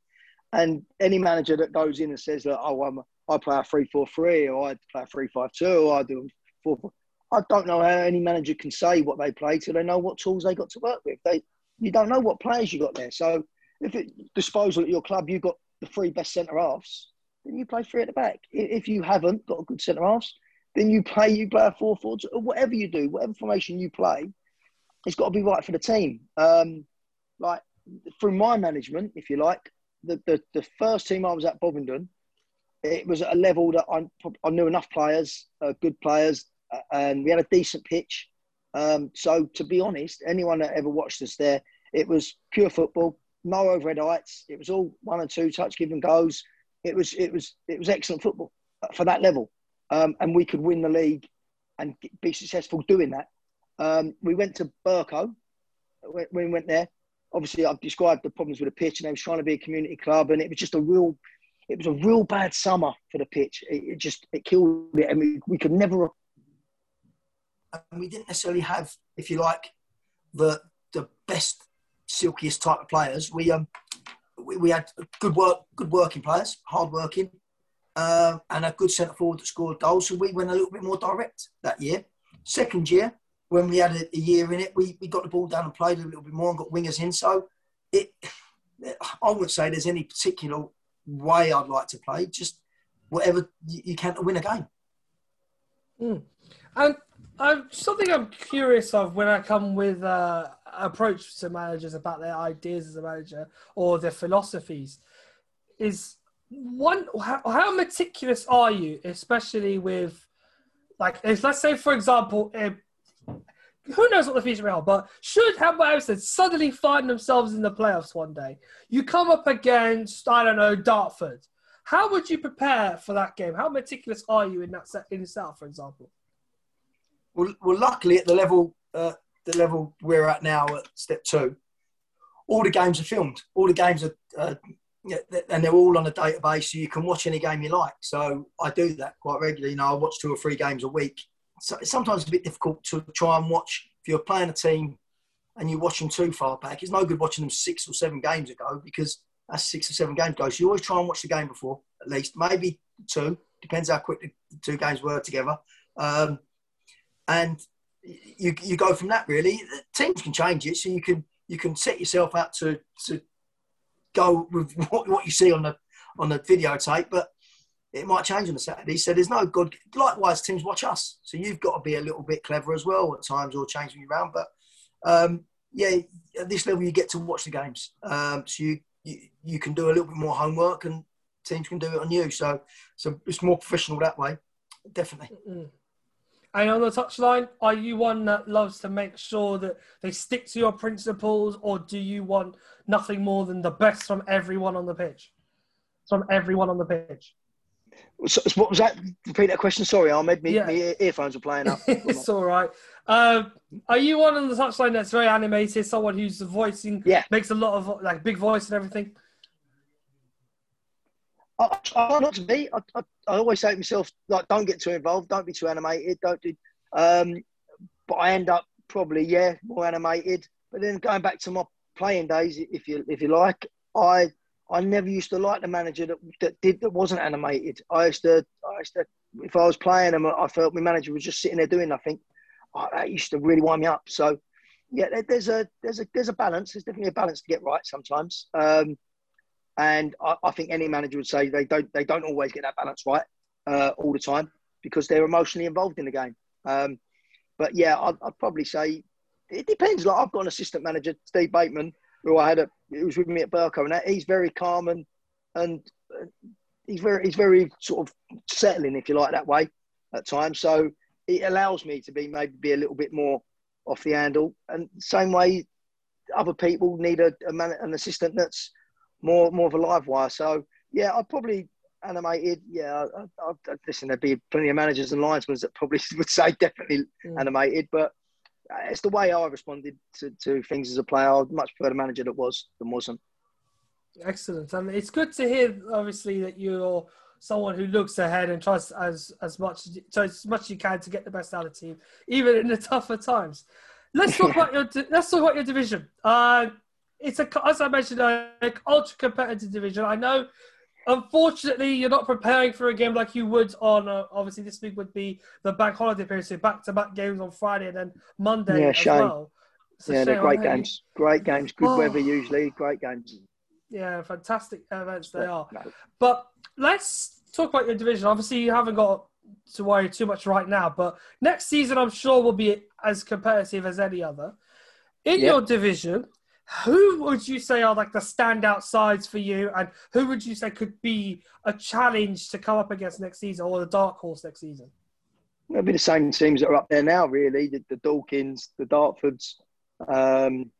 and any manager that goes in and says that, oh, I'm, I play a three four three or I play a three five two or I do four four, I don't know how any manager can say what they play till they know what tools they got to work with. They you don't know what players you got there. So if it disposal at your club, you've got the three best centre halves, then you play three at the back. If you haven't got a good centre halves, then you play you play a four four two or whatever you do, whatever formation you play. It's got to be right for the team. Um, like, through my management, if you like, the, the, the first team I was at Bovingdon, it was at a level that I, I knew enough players, uh, good players, uh, and we had a decent pitch. Um, so, to be honest, anyone that ever watched us there, it was pure football, no overhead heights. It was all one and two touch, give and goes. It was, it was, it was excellent football for that level. Um, and we could win the league and be successful doing that. Um, we went to Berkhamsted when we went there. Obviously, I've described the problems with the pitch, and they was trying to be a community club, and it was just a real, it was a real bad summer for the pitch. It, it just it killed it, and we, we could never. And we didn't necessarily have, if you like, the the best, silkiest type of players. We um, we, we had good work, good working players, hard working, uh, and a good centre forward that scored goals. So we went a little bit more direct that year. Second year, when we had a year in it, we, we got the ball down and played a little bit more and got wingers in. So it, I wouldn't say there's any particular way I'd like to play, just whatever you can to win a game. Mm. And um, something I'm curious of when I come with uh, approach to managers about their ideas as a manager or their philosophies is, one, how, how meticulous are you, especially with, like, if, let's say, for example, a, who knows what the future will, but should Hemel Hempstead suddenly find themselves in the playoffs one day, you come up against, I don't know, Dartford. How would you prepare for that game? How meticulous are you in that set in the South, for example? Well, well, luckily at the level, uh, the level we're at now at step two, all the games are filmed. All the games are, uh, and they're all on a database, so you can watch any game you like. So I do that quite regularly. You know, I watch two or three games a week. So it's sometimes a bit difficult to try and watch. If you're playing a team and you watch them too far back, it's no good watching them six or seven games ago because that's six or seven games ago. So you always try and watch the game before, at least. Maybe two. Depends how quick the two games were together. Um, and you you go from that, really. Teams can change it, so you can you can set yourself out to to go with what, what you see on the, on the videotape, but it might change on a Saturday. So there's no good. Likewise, teams watch us. So you've got to be a little bit clever as well at times or change them around. But, um, yeah, at this level, you get to watch the games. Um, so you, you you can do a little bit more homework and teams can do it on you. So, so it's more professional that way, definitely. Mm-hmm. And on the touchline, are you one that loves to make sure that they stick to your principles, or do you want nothing more than the best from everyone on the pitch? From everyone on the pitch. So, what was that? Repeat that question. Sorry, Ahmed. Me, yeah. My earphones are playing up. It's all right. Um, are you one on the touchline that's very animated? Someone who's voicing, yeah. makes a lot of like big voice and everything. I try not to be. I, I, I always say to myself, like, don't get too involved. Don't be too animated. Don't do. Um, but I end up probably yeah more animated. But then going back to my playing days, if you if you like, I. I never used to like the manager that that did that wasn't animated. I used to, I used to, if I was playing and I felt my manager was just sitting there doing nothing, oh, that used to really wind me up. So, yeah, there's a there's a there's a balance. There's definitely a balance to get right sometimes. Um, and I, I think any manager would say they don't they don't always get that balance right uh, all the time because they're emotionally involved in the game. Um, but yeah, I'd, I'd probably say it depends. Like I've got an assistant manager, Steve Bateman, who I had a, who was with me at Berkhamsted, and that he's very calm and and he's very, he's very sort of settling, if you like, that way at times. So it allows me to be maybe be a little bit more off the handle. And same way, other people need a, a man, an assistant that's more more of a live wire. So yeah, I probably animated. Yeah, I, I, I, listen, there'd be plenty of managers and linesmen that probably would say definitely mm. animated, but it's the way I responded to, to things as a player. I much prefer a manager that was than wasn't. Excellent, and it's good to hear. Obviously, that you're someone who looks ahead and tries as as much as much as you can to get the best out of the team, even in the tougher times. Let's talk about your let's talk about your division. Uh, it's a as I mentioned, an ultra competitive division. I know, unfortunately, you're not preparing for a game like you would on uh, obviously this week would be the bank holiday period, so back to back games on Friday and then Monday yeah, as shame. well. So yeah, they're great games, great games, good oh. weather usually, great games. Yeah, fantastic events they are. No. But let's talk about your division. Obviously, you haven't got to worry too much right now, but next season, I'm sure, will be as competitive as any other. In yep. your division, who would you say are like the standout sides for you, and who would you say could be a challenge to come up against next season or the dark horse next season? It'll be the same teams that are up there now, really. The, the Dorkings, the Dartfords, um...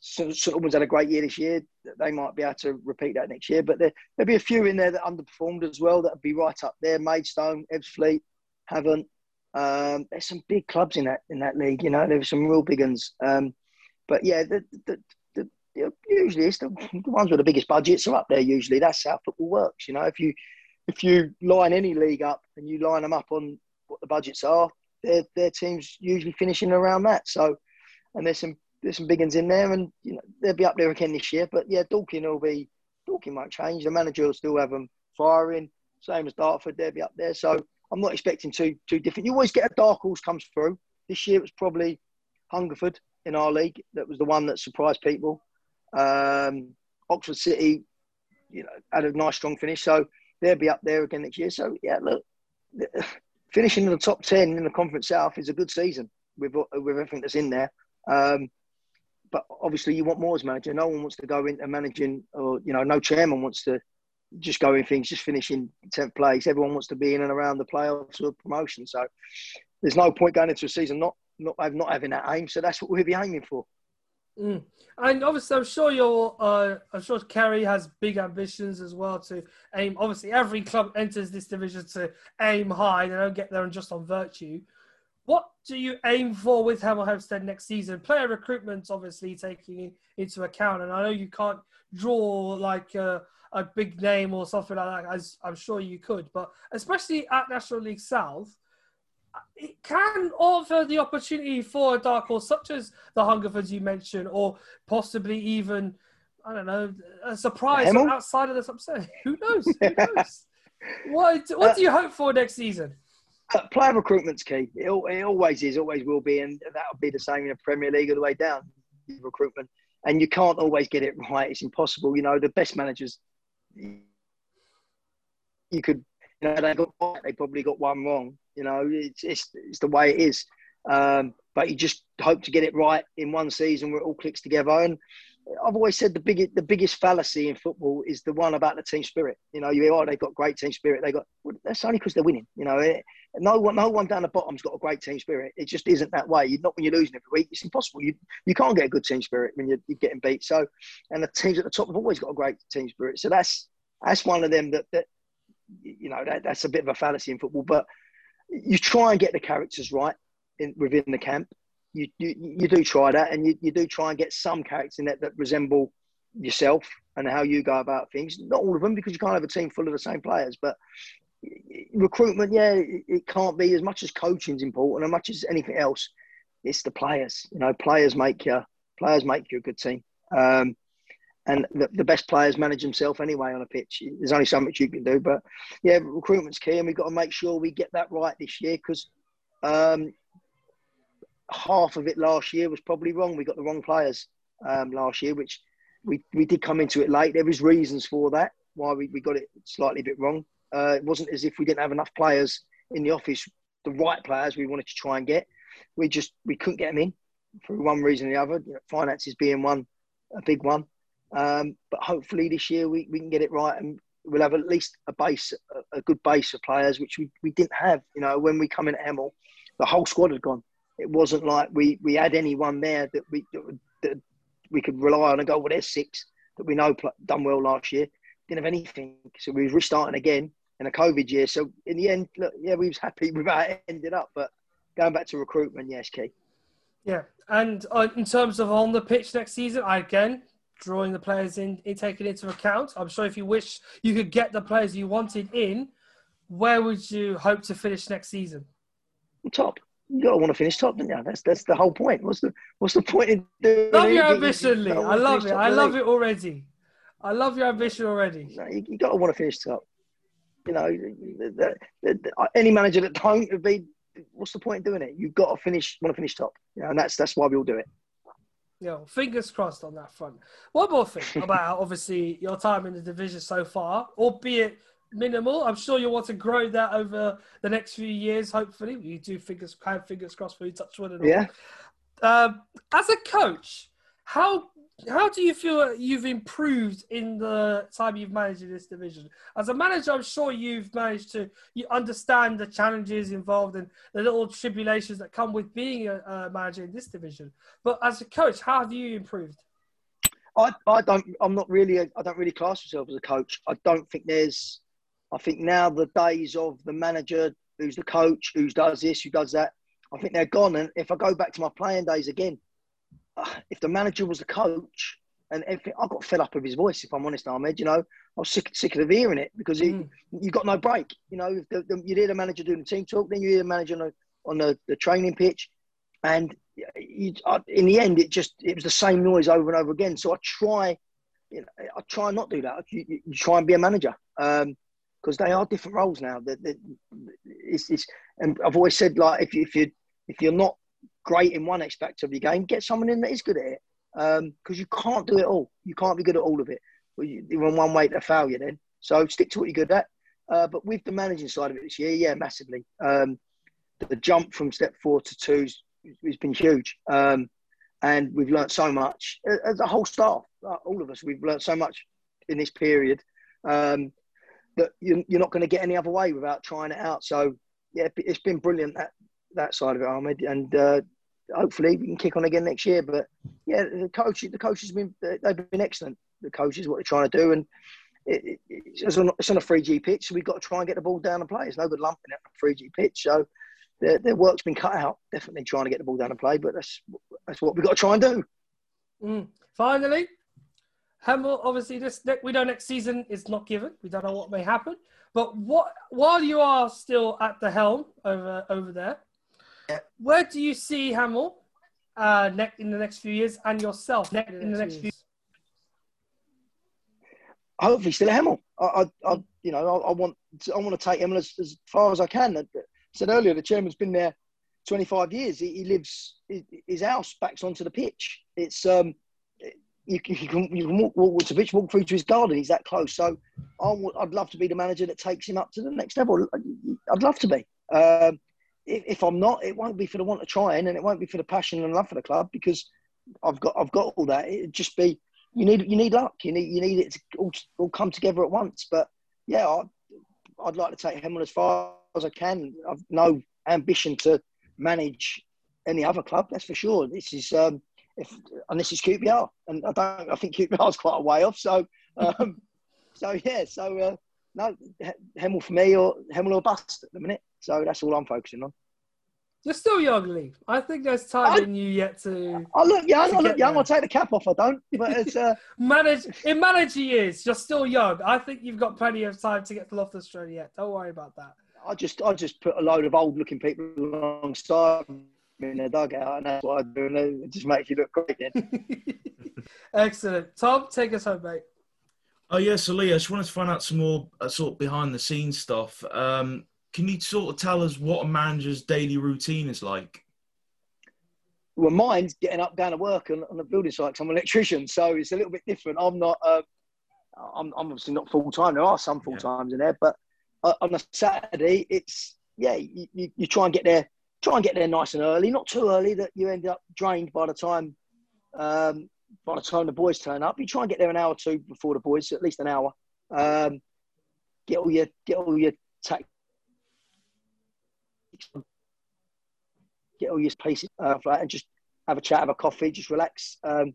So, someone's had a great year this year. They might be able to repeat that next year. But there, there'll be a few in there that underperformed as well that would be right up there. Maidstone, Ebbsfleet, haven't. Um, there's some big clubs in that in that league, you know. There were some real big ones. Um, but, yeah, the, the, the, the, usually it's the, the ones with the biggest budgets are up there usually. That's how football works, you know. If you, if you line any league up and you line them up on what the budgets are, their, their team's usually finishing around that. So, and there's some... There's some big ones in there, and you know they'll be up there again this year. But yeah, Dorking will be Dorking might change. The manager will still have them firing, same as Dartford. They'll be up there, so I'm not expecting too too different. You always get a dark horse comes through. This year it was probably Hungerford in our league that was the one that surprised people. Um, Oxford City, you know, had a nice strong finish, so they'll be up there again next year. So yeah, look, finishing in the top ten in the Conference South is a good season with with everything that's in there. Um, But obviously, you want more as manager. No one wants to go into managing, or you know, no chairman wants to just go in things, just finish in tenth place. Everyone wants to be in and around the playoffs or promotion. So there's no point going into a season not not not having that aim. So that's what we'll be aiming for. Mm. And obviously, I'm sure you're. Uh, I'm sure Kerry has big ambitions as well to aim. Obviously, every club enters this division to aim high. They don't get there and just on virtue. What do you aim for with Hemel Hempstead next season? Player recruitment's obviously taking into account, and I know you can't draw like a, a big name or something like that, as I'm sure you could, but especially at National League South, it can offer the opportunity for a dark horse such as the Hungerfords you mentioned, or possibly even, I don't know, a surprise Hemel? outside of the top seven. Who knows? Who knows? What, what do you hope for next season? Uh, player recruitment's key. It, it always is, always will be, and that'll be the same in the Premier League all the way down. Recruitment, and you can't always get it right. It's impossible. You know, the best managers, you could, you know, they got they probably got one wrong. You know, it's it's, it's the way it is. Um, but you just hope to get it right in one season where it all clicks together. And I've always said the biggest the biggest fallacy in football is the one about the team spirit. You know, you hear, oh, they've got great team spirit. They got well, that's only because they're winning. You know, it, no one no one down the bottom's got a great team spirit. It just isn't that way. You're not when you're losing every week. It's impossible. You you can't get a good team spirit when you're, you're getting beat. So, and the teams at the top have always got a great team spirit. So that's that's one of them that that you know that, that's a bit of a fallacy in football. But you try and get the characters right in, within the camp. You, you you do try that, and you, you do try and get some characters in that that resemble yourself and how you go about things. Not all of them, because you can't have a team full of the same players. But recruitment, yeah, it can't be as much as coaching's important, as much as anything else. It's the players. You know, players make you players make you a good team, um, and the, the best players manage themselves anyway on a pitch. There's only so much you can do, but yeah, recruitment's key, and we've got to make sure we get that right this year because. Um, Half of it last year was probably wrong. We got the wrong players um, last year, which we, we did come into it late. There was reasons for that, why we, we got it slightly a bit wrong. Uh, it wasn't as if we didn't have enough players in the office, the right players we wanted to try and get. We just we couldn't get them in for one reason or the other, you know, finances being one, a big one. Um, but hopefully this year we, we can get it right and we'll have at least a base, a good base of players, which we, we didn't have. You know, when we come in at Hemel, the whole squad had gone. It wasn't like we, we had anyone there that we that we could rely on and go, well, there's six that we know pl- done well last year. Didn't have anything. So we were restarting again in a COVID year. So in the end, look, yeah, we was happy with how it ended up. But going back to recruitment, yes, Keith. Yeah. And in terms of on the pitch next season, I again... drawing the players in, in, taking it into account. I'm sure if you wish you could get the players you wanted in, where would you hope to finish next season? Top. You gotta want to finish top, don't you? That's that's the whole point. What's the what's the point in doing? Love your ambition, Lee. I love it. I love it already. I love your ambition already. No, you, you gotta want to finish top. You know, the, the, the, any manager that don't would be. What's the point in doing it? You've got to finish. Want to finish top. You know, and that's that's why we all do it. Yeah, well, fingers crossed on that front. One more thing about, obviously, your time in the division so far, albeit minimal. I'm sure you'll want to grow that over the next few years, hopefully. You do fingers, have fingers crossed for you, touch wood and all. Yeah. Um, as a coach, how how do you feel you've improved in the time you've managed in this division? As a manager, I'm sure you've managed to you understand the challenges involved and the little tribulations that come with being a, a manager in this division. But as a coach, how have you improved? I, I don't. I'm not really. A, I don't really class myself as a coach. I don't think there's. I think now the days of the manager, who's the coach, who does this, who does that. I think they're gone. And if I go back to my playing days again. If the manager was the coach and everything, I got fed up with his voice, if I'm honest, Ahmed, you know, I was sick sick of hearing it because he, mm. you got no break. You know, the, the, you hear the manager doing the team talk, then you hear the manager on, the, on the, the training pitch. And you, I, in the end, it just, it was the same noise over and over again. So I try, you know, I try not do that. You, you try and be a manager because um, they are different roles now. They're, they're, it's, it's, and I've always said, like, if, you, if, you, if you're not, great in one aspect of your game, get someone in that is good at it because um, you can't do it all. You can't be good at all of it. You're on one way to fail you then. So stick to what you're good at. Uh, but with the managing side of it this year, yeah, massively. Um, the jump from step four to two has been huge. Um, and we've learnt so much. As a whole staff, all of us, we've learnt so much in this period um, that you're not going to get any other way without trying it out. So, yeah, it's been brilliant that that side of it, Ahmed, and uh, hopefully we can kick on again next year. But yeah, the coach, the coaches have been they've been excellent. The coaches, what they're trying to do, and it, it, it's, on, it's on a three G pitch, so we've got to try and get the ball down and play. There's no good lumping at a three G pitch, so their, their work's been cut out. Definitely trying to get the ball down and play, but that's that's what we've got to try and do. Mm. Finally, Hemel. Obviously, this we know next season is not given. We don't know what may happen, but what while you are still at the helm over over there. Where do you see Hemel uh, ne- in the next few years and yourself ne- in the next few years? Hopefully still at Hemel. I, I, I, you know, I, I want to, I want to take Hemel as, as far as I can. I said earlier, the chairman's been there twenty-five years. He, he lives, his house backs onto the pitch. It's, um, you, you can, you can walk, walk to the pitch, walk through to his garden. He's that close. So I'm, I'd love to be the manager that takes him up to the next level. I'd love to be. Um, If I'm not, it won't be for the want of trying, and it won't be for the passion and love for the club because I've got I've got all that. It'd just be you need you need luck. You need you need it to all, all come together at once. But yeah, I'd, I'd like to take Hemel as far as I can. I've no ambition to manage any other club, that's for sure. This is um, if and this is Q P R, and I don't I think Q P R's quite a way off. So um, so yeah, so uh, no Hemel for me or Hemel or bust at the minute. So that's all I'm focusing on. You're still young, Lee. I think there's time I, in you yet to... I look young. I look young. I'll take the cap off. I don't. But it's uh... manage in manager years. You're still young. I think you've got plenty of time to get to Lowestoft yet. Don't worry about that. I just, I just put a load of old-looking people alongside me in their dugout, and that's what I do. And it just makes you look great then. Excellent, Tom. Take us home, mate. Oh yeah, so Lee, I just wanted to find out some more uh, sort of behind-the-scenes stuff. Um, Can you sort of tell us what a manager's daily routine is like? Well, mine's getting up, going to work on, on the building site because I'm an electrician, so it's a little bit different. I'm not, uh, I'm, I'm obviously not full time. There are some full times yeah. in there, but uh, on a Saturday, it's yeah, you, you, you try and get there, try and get there nice and early, not too early that you end up drained by the time, um, by the time the boys turn up. You try and get there an hour or two before the boys, so at least an hour. Um, get all your get all your tactics, get all your paces uh, like, and just have a chat, have a coffee, just relax. Um,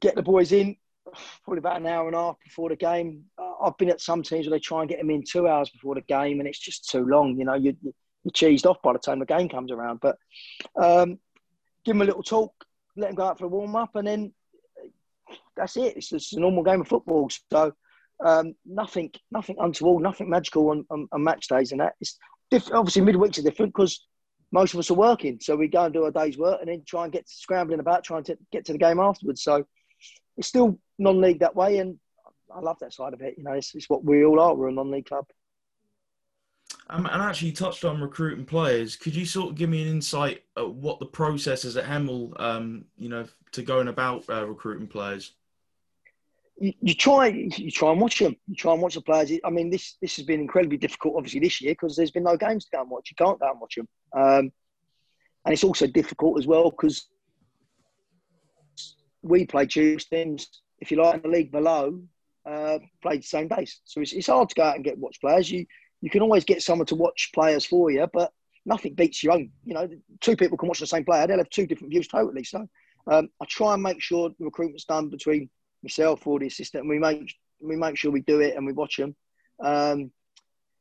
get the boys in probably about an hour and a half before the game. I've been at some teams where they try and get them in two hours before the game, and it's just too long. You know, you, you're cheesed off by the time the game comes around. But um, give them a little talk, let them go out for a warm-up, and then that's it. It's just a normal game of football. So um, nothing nothing untoward, nothing magical on, on, on match days and that. It's diff- obviously, midweeks are different because most of us are working. So we go and do our day's work and then try and get scrambling about, trying to get to the game afterwards. So it's still non-league that way, and I love that side of it. You know, it's, it's what we all are. We're a non-league club. Um, and actually, you touched on recruiting players. Could you sort of give me an insight at what the process is at Hemel, um, you know, to going about uh, recruiting players? You, you try you try and watch them. You try and watch the players. I mean, this this has been incredibly difficult, obviously, this year because there's been no games to go and watch. You can't go and watch them. Um, and it's also difficult as well because we play Tuesday teams, if you like, in the league below. Uh, played the same days, so it's, it's hard to go out and get watch players. You you can always get someone to watch players for you, but nothing beats your own. You know, two people can watch the same player; they'll have two different views totally. So um, I try and make sure the recruitment's done between myself or the assistant, and we make we make sure we do it and we watch them. Um,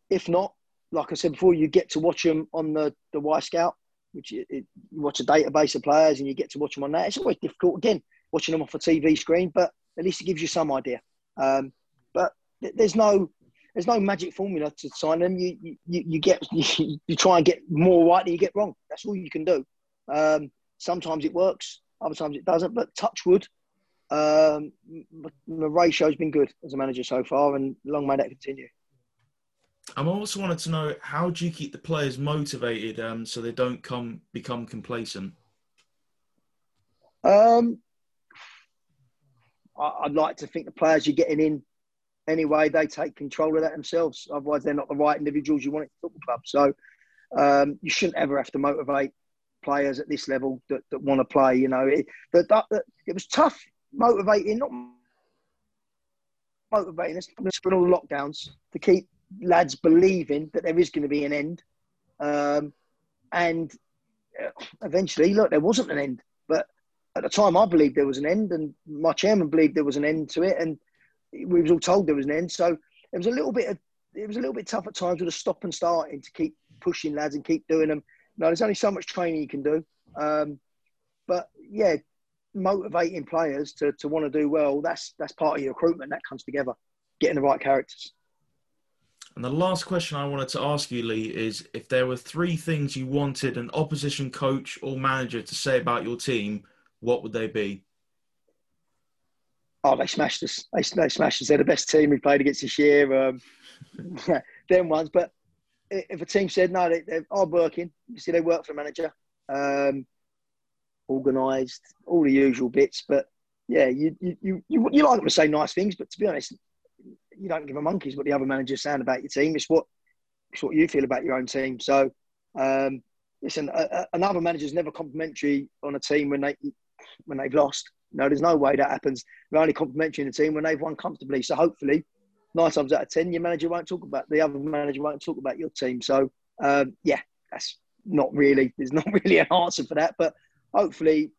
if not, like I said before, you get to watch them on the the Y Scout, which it, it, you watch a database of players and you get to watch them on that. It's always difficult again watching them off a T V screen, but at least it gives you some idea. Um, but there's no there's no magic formula to sign them. You you, you get you, you try and get more right than you get wrong. That's all you can do. Um, sometimes it works, other times it doesn't. But touch wood, um, the ratio's been good as a manager so far, and long may that continue. I also wanted to know, how do you keep the players motivated um, so they don't come become complacent? Um. I'd like to think the players you're getting in anyway, they take control of that themselves. Otherwise, they're not the right individuals you want at the football club. So um, you shouldn't ever have to motivate players at this level that, that want to play. You know, it, that, that, it was tough motivating, not motivating us for all the lockdowns to keep lads believing that there is going to be an end. Um, and eventually, look, there wasn't an end, but at the time, I believed there was an end, and my chairman believed there was an end to it, and we was all told there was an end. So it was a little bit, of, it was a little bit tough at times with a stop and starting to keep pushing lads and keep doing them. No, there's only so much training you can do, um, but yeah, motivating players to to want to do well—that's that's part of your recruitment. That comes together, getting the right characters. And the last question I wanted to ask you, Lee, is if there were three things you wanted an opposition coach or manager to say about your team, what would they be? Oh, they smashed us. They, they smashed us. They're the best team we played against this year. Um, them ones. But if a team said, no, they, they're hard working. You see, they work for a manager. Um, organised, all the usual bits. But, yeah, you, you, you, you, you like them to say nice things. But to be honest, you don't give a monkey's what the other managers sound about your team. It's what, it's what you feel about your own team. So, um, listen, a, a, another manager's never complimentary on a team when they... when they've lost. No, there's no way that happens. They're only complimentary in the team when they've won comfortably. So hopefully, nine times out of ten, your manager won't talk about, the other manager won't talk about your team. So, um, yeah, that's not really, there's not really an answer for that. But hopefully,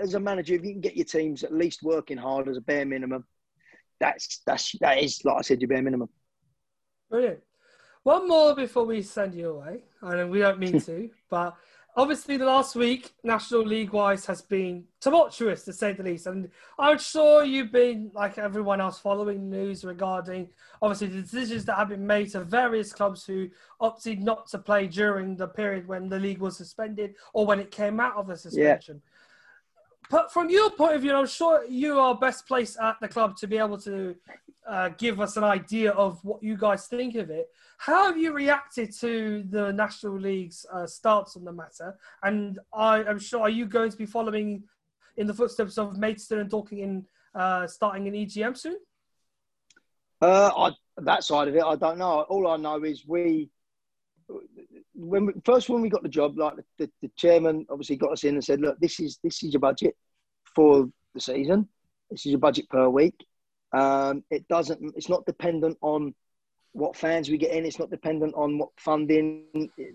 as a manager, if you can get your teams at least working hard as a bare minimum, that's, that's, that is, like I said, your bare minimum. Brilliant. One more before we send you away. I know we don't mean to, but... obviously, the last week, National League-wise, has been tumultuous, to say the least. And I'm sure you've been, like everyone else, following news regarding, obviously, the decisions that have been made to various clubs who opted not to play during the period when the league was suspended or when it came out of the suspension. Yeah. But from your point of view, I'm sure you are best placed at the club to be able to uh, give us an idea of what you guys think of it. How have you reacted to the National League's uh, stance on the matter? And I am sure, are you going to be following in the footsteps of Maidstone and Dorking in uh, starting an E G M soon? Uh, I, that side of it, I don't know. All I know is we, when we, first when we got the job, like the, the, the chairman obviously got us in and said, look, this is this is your budget for the season. This is your budget per week. Um, it doesn't. It's not dependent on what fans we get in. It's not dependent on what funding.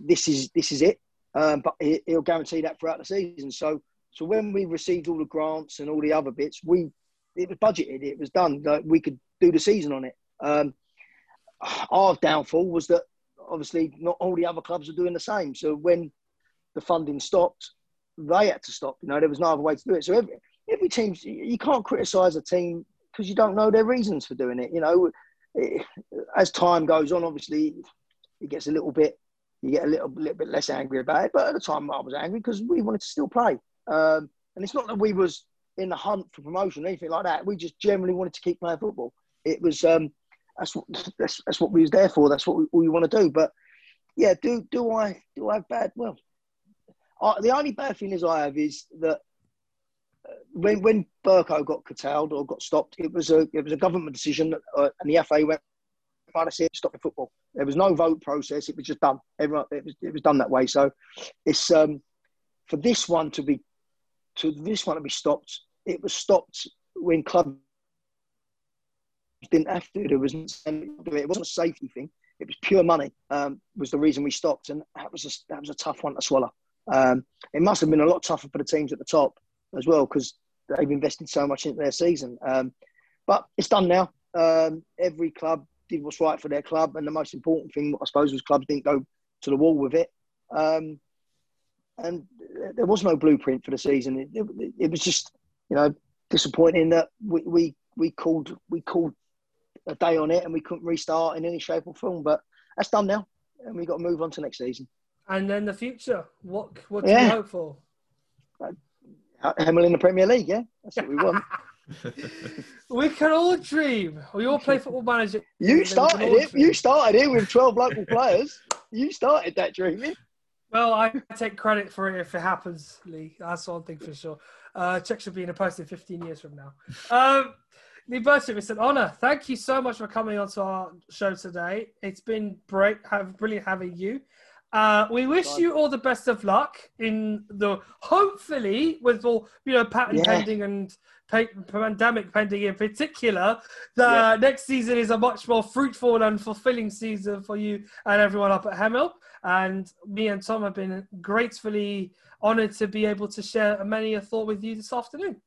This is this is it. Um, but he'll guarantee that throughout the season. So so when we received all the grants and all the other bits, we it was budgeted. It was done. We could do the season on it. Um, our downfall was that obviously not all the other clubs were doing the same. So when the funding stopped, they had to stop. You know, there was no other way to do it. So every, every team, you can't criticise a team because you don't know their reasons for doing it. You know, it, as time goes on, obviously it gets a little bit, you get a little, little bit less angry about it. But at the time I was angry because we wanted to still play. Um, and it's not that we was in the hunt for promotion or anything like that. We just generally wanted to keep playing football. It was, um, that's what, that's, that's what we was there for. That's what we, we want to do. But yeah, do, do I, do I have bad? Well, I, the only bad thing is I have is that when, when Burko got curtailed or got stopped, it was a, it was a government decision that, uh, and the F A went, that's it, stop the football. There was no vote process. It was just done. Everyone, it was, it was done that way. So it's, um, for this one to be, to this one to be stopped, it was stopped when clubs didn't have to. There was it wasn't a safety thing. It was pure money. Um, was the reason we stopped, and that was a, that was a tough one to swallow. Um, it must have been a lot tougher for the teams at the top as well because they've invested so much into their season. Um, but it's done now. Um, every club did what's right for their club, and the most important thing, I suppose, was clubs didn't go to the wall with it. Um, and there was no blueprint for the season. It, it, it was just, you know, disappointing that we, we we called we called a day on it and we couldn't restart in any shape or form. But that's done now, and we've got to move on to next season. And then the future. What what do yeah. you hope for? Uh, Hemel in the Premier League, yeah, that's what we want. We can all dream. We all play Football Manager. You started it. Dream. You started it with twelve local players. You started that dreaming. Well, I take credit for it if it happens, Lee. That's one thing for sure. Uh, checks will be in a post in fifteen years from now. Um, Lee Burcham, it's an honour. Thank you so much for coming on to our show today. It's been great, have, brilliant having you. Uh, we wish God. you all the best of luck in the, hopefully, with all, you know, patent yeah. pending and pa- pandemic pending in particular, the yeah. next season is a much more fruitful and fulfilling season for you and everyone up at Hemel. And me and Tom have been gratefully honoured to be able to share many a thought with you this afternoon.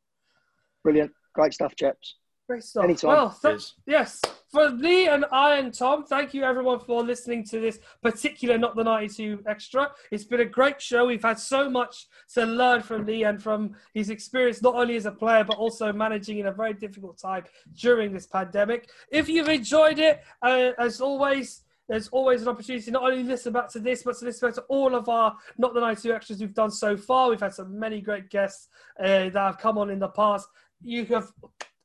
Brilliant. Great stuff, chaps. Great stuff. Anytime. Well, th- yes. For Lee and I and Tom, thank you everyone for listening to this particular Not the ninety-two Extra. It's been a great show. We've had so much to learn from Lee and from his experience, not only as a player, but also managing in a very difficult time during this pandemic. If you've enjoyed it, uh, as always, there's always an opportunity to not only listen back to this, but to listen back to all of our Not the ninety-two Extras we've done so far. We've had so many great guests uh, that have come on in the past. You have...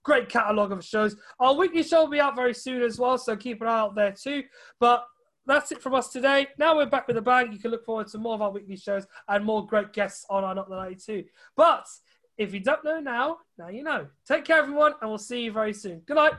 Great catalogue of shows. Our weekly show will be out very soon as well, so keep an eye out there too. But that's it from us today. Now we're back with a bang. You can look forward to more of our weekly shows and more great guests on our Not the ninety-two. But if you don't know now, now you know. Take care, everyone, and we'll see you very soon. Good night.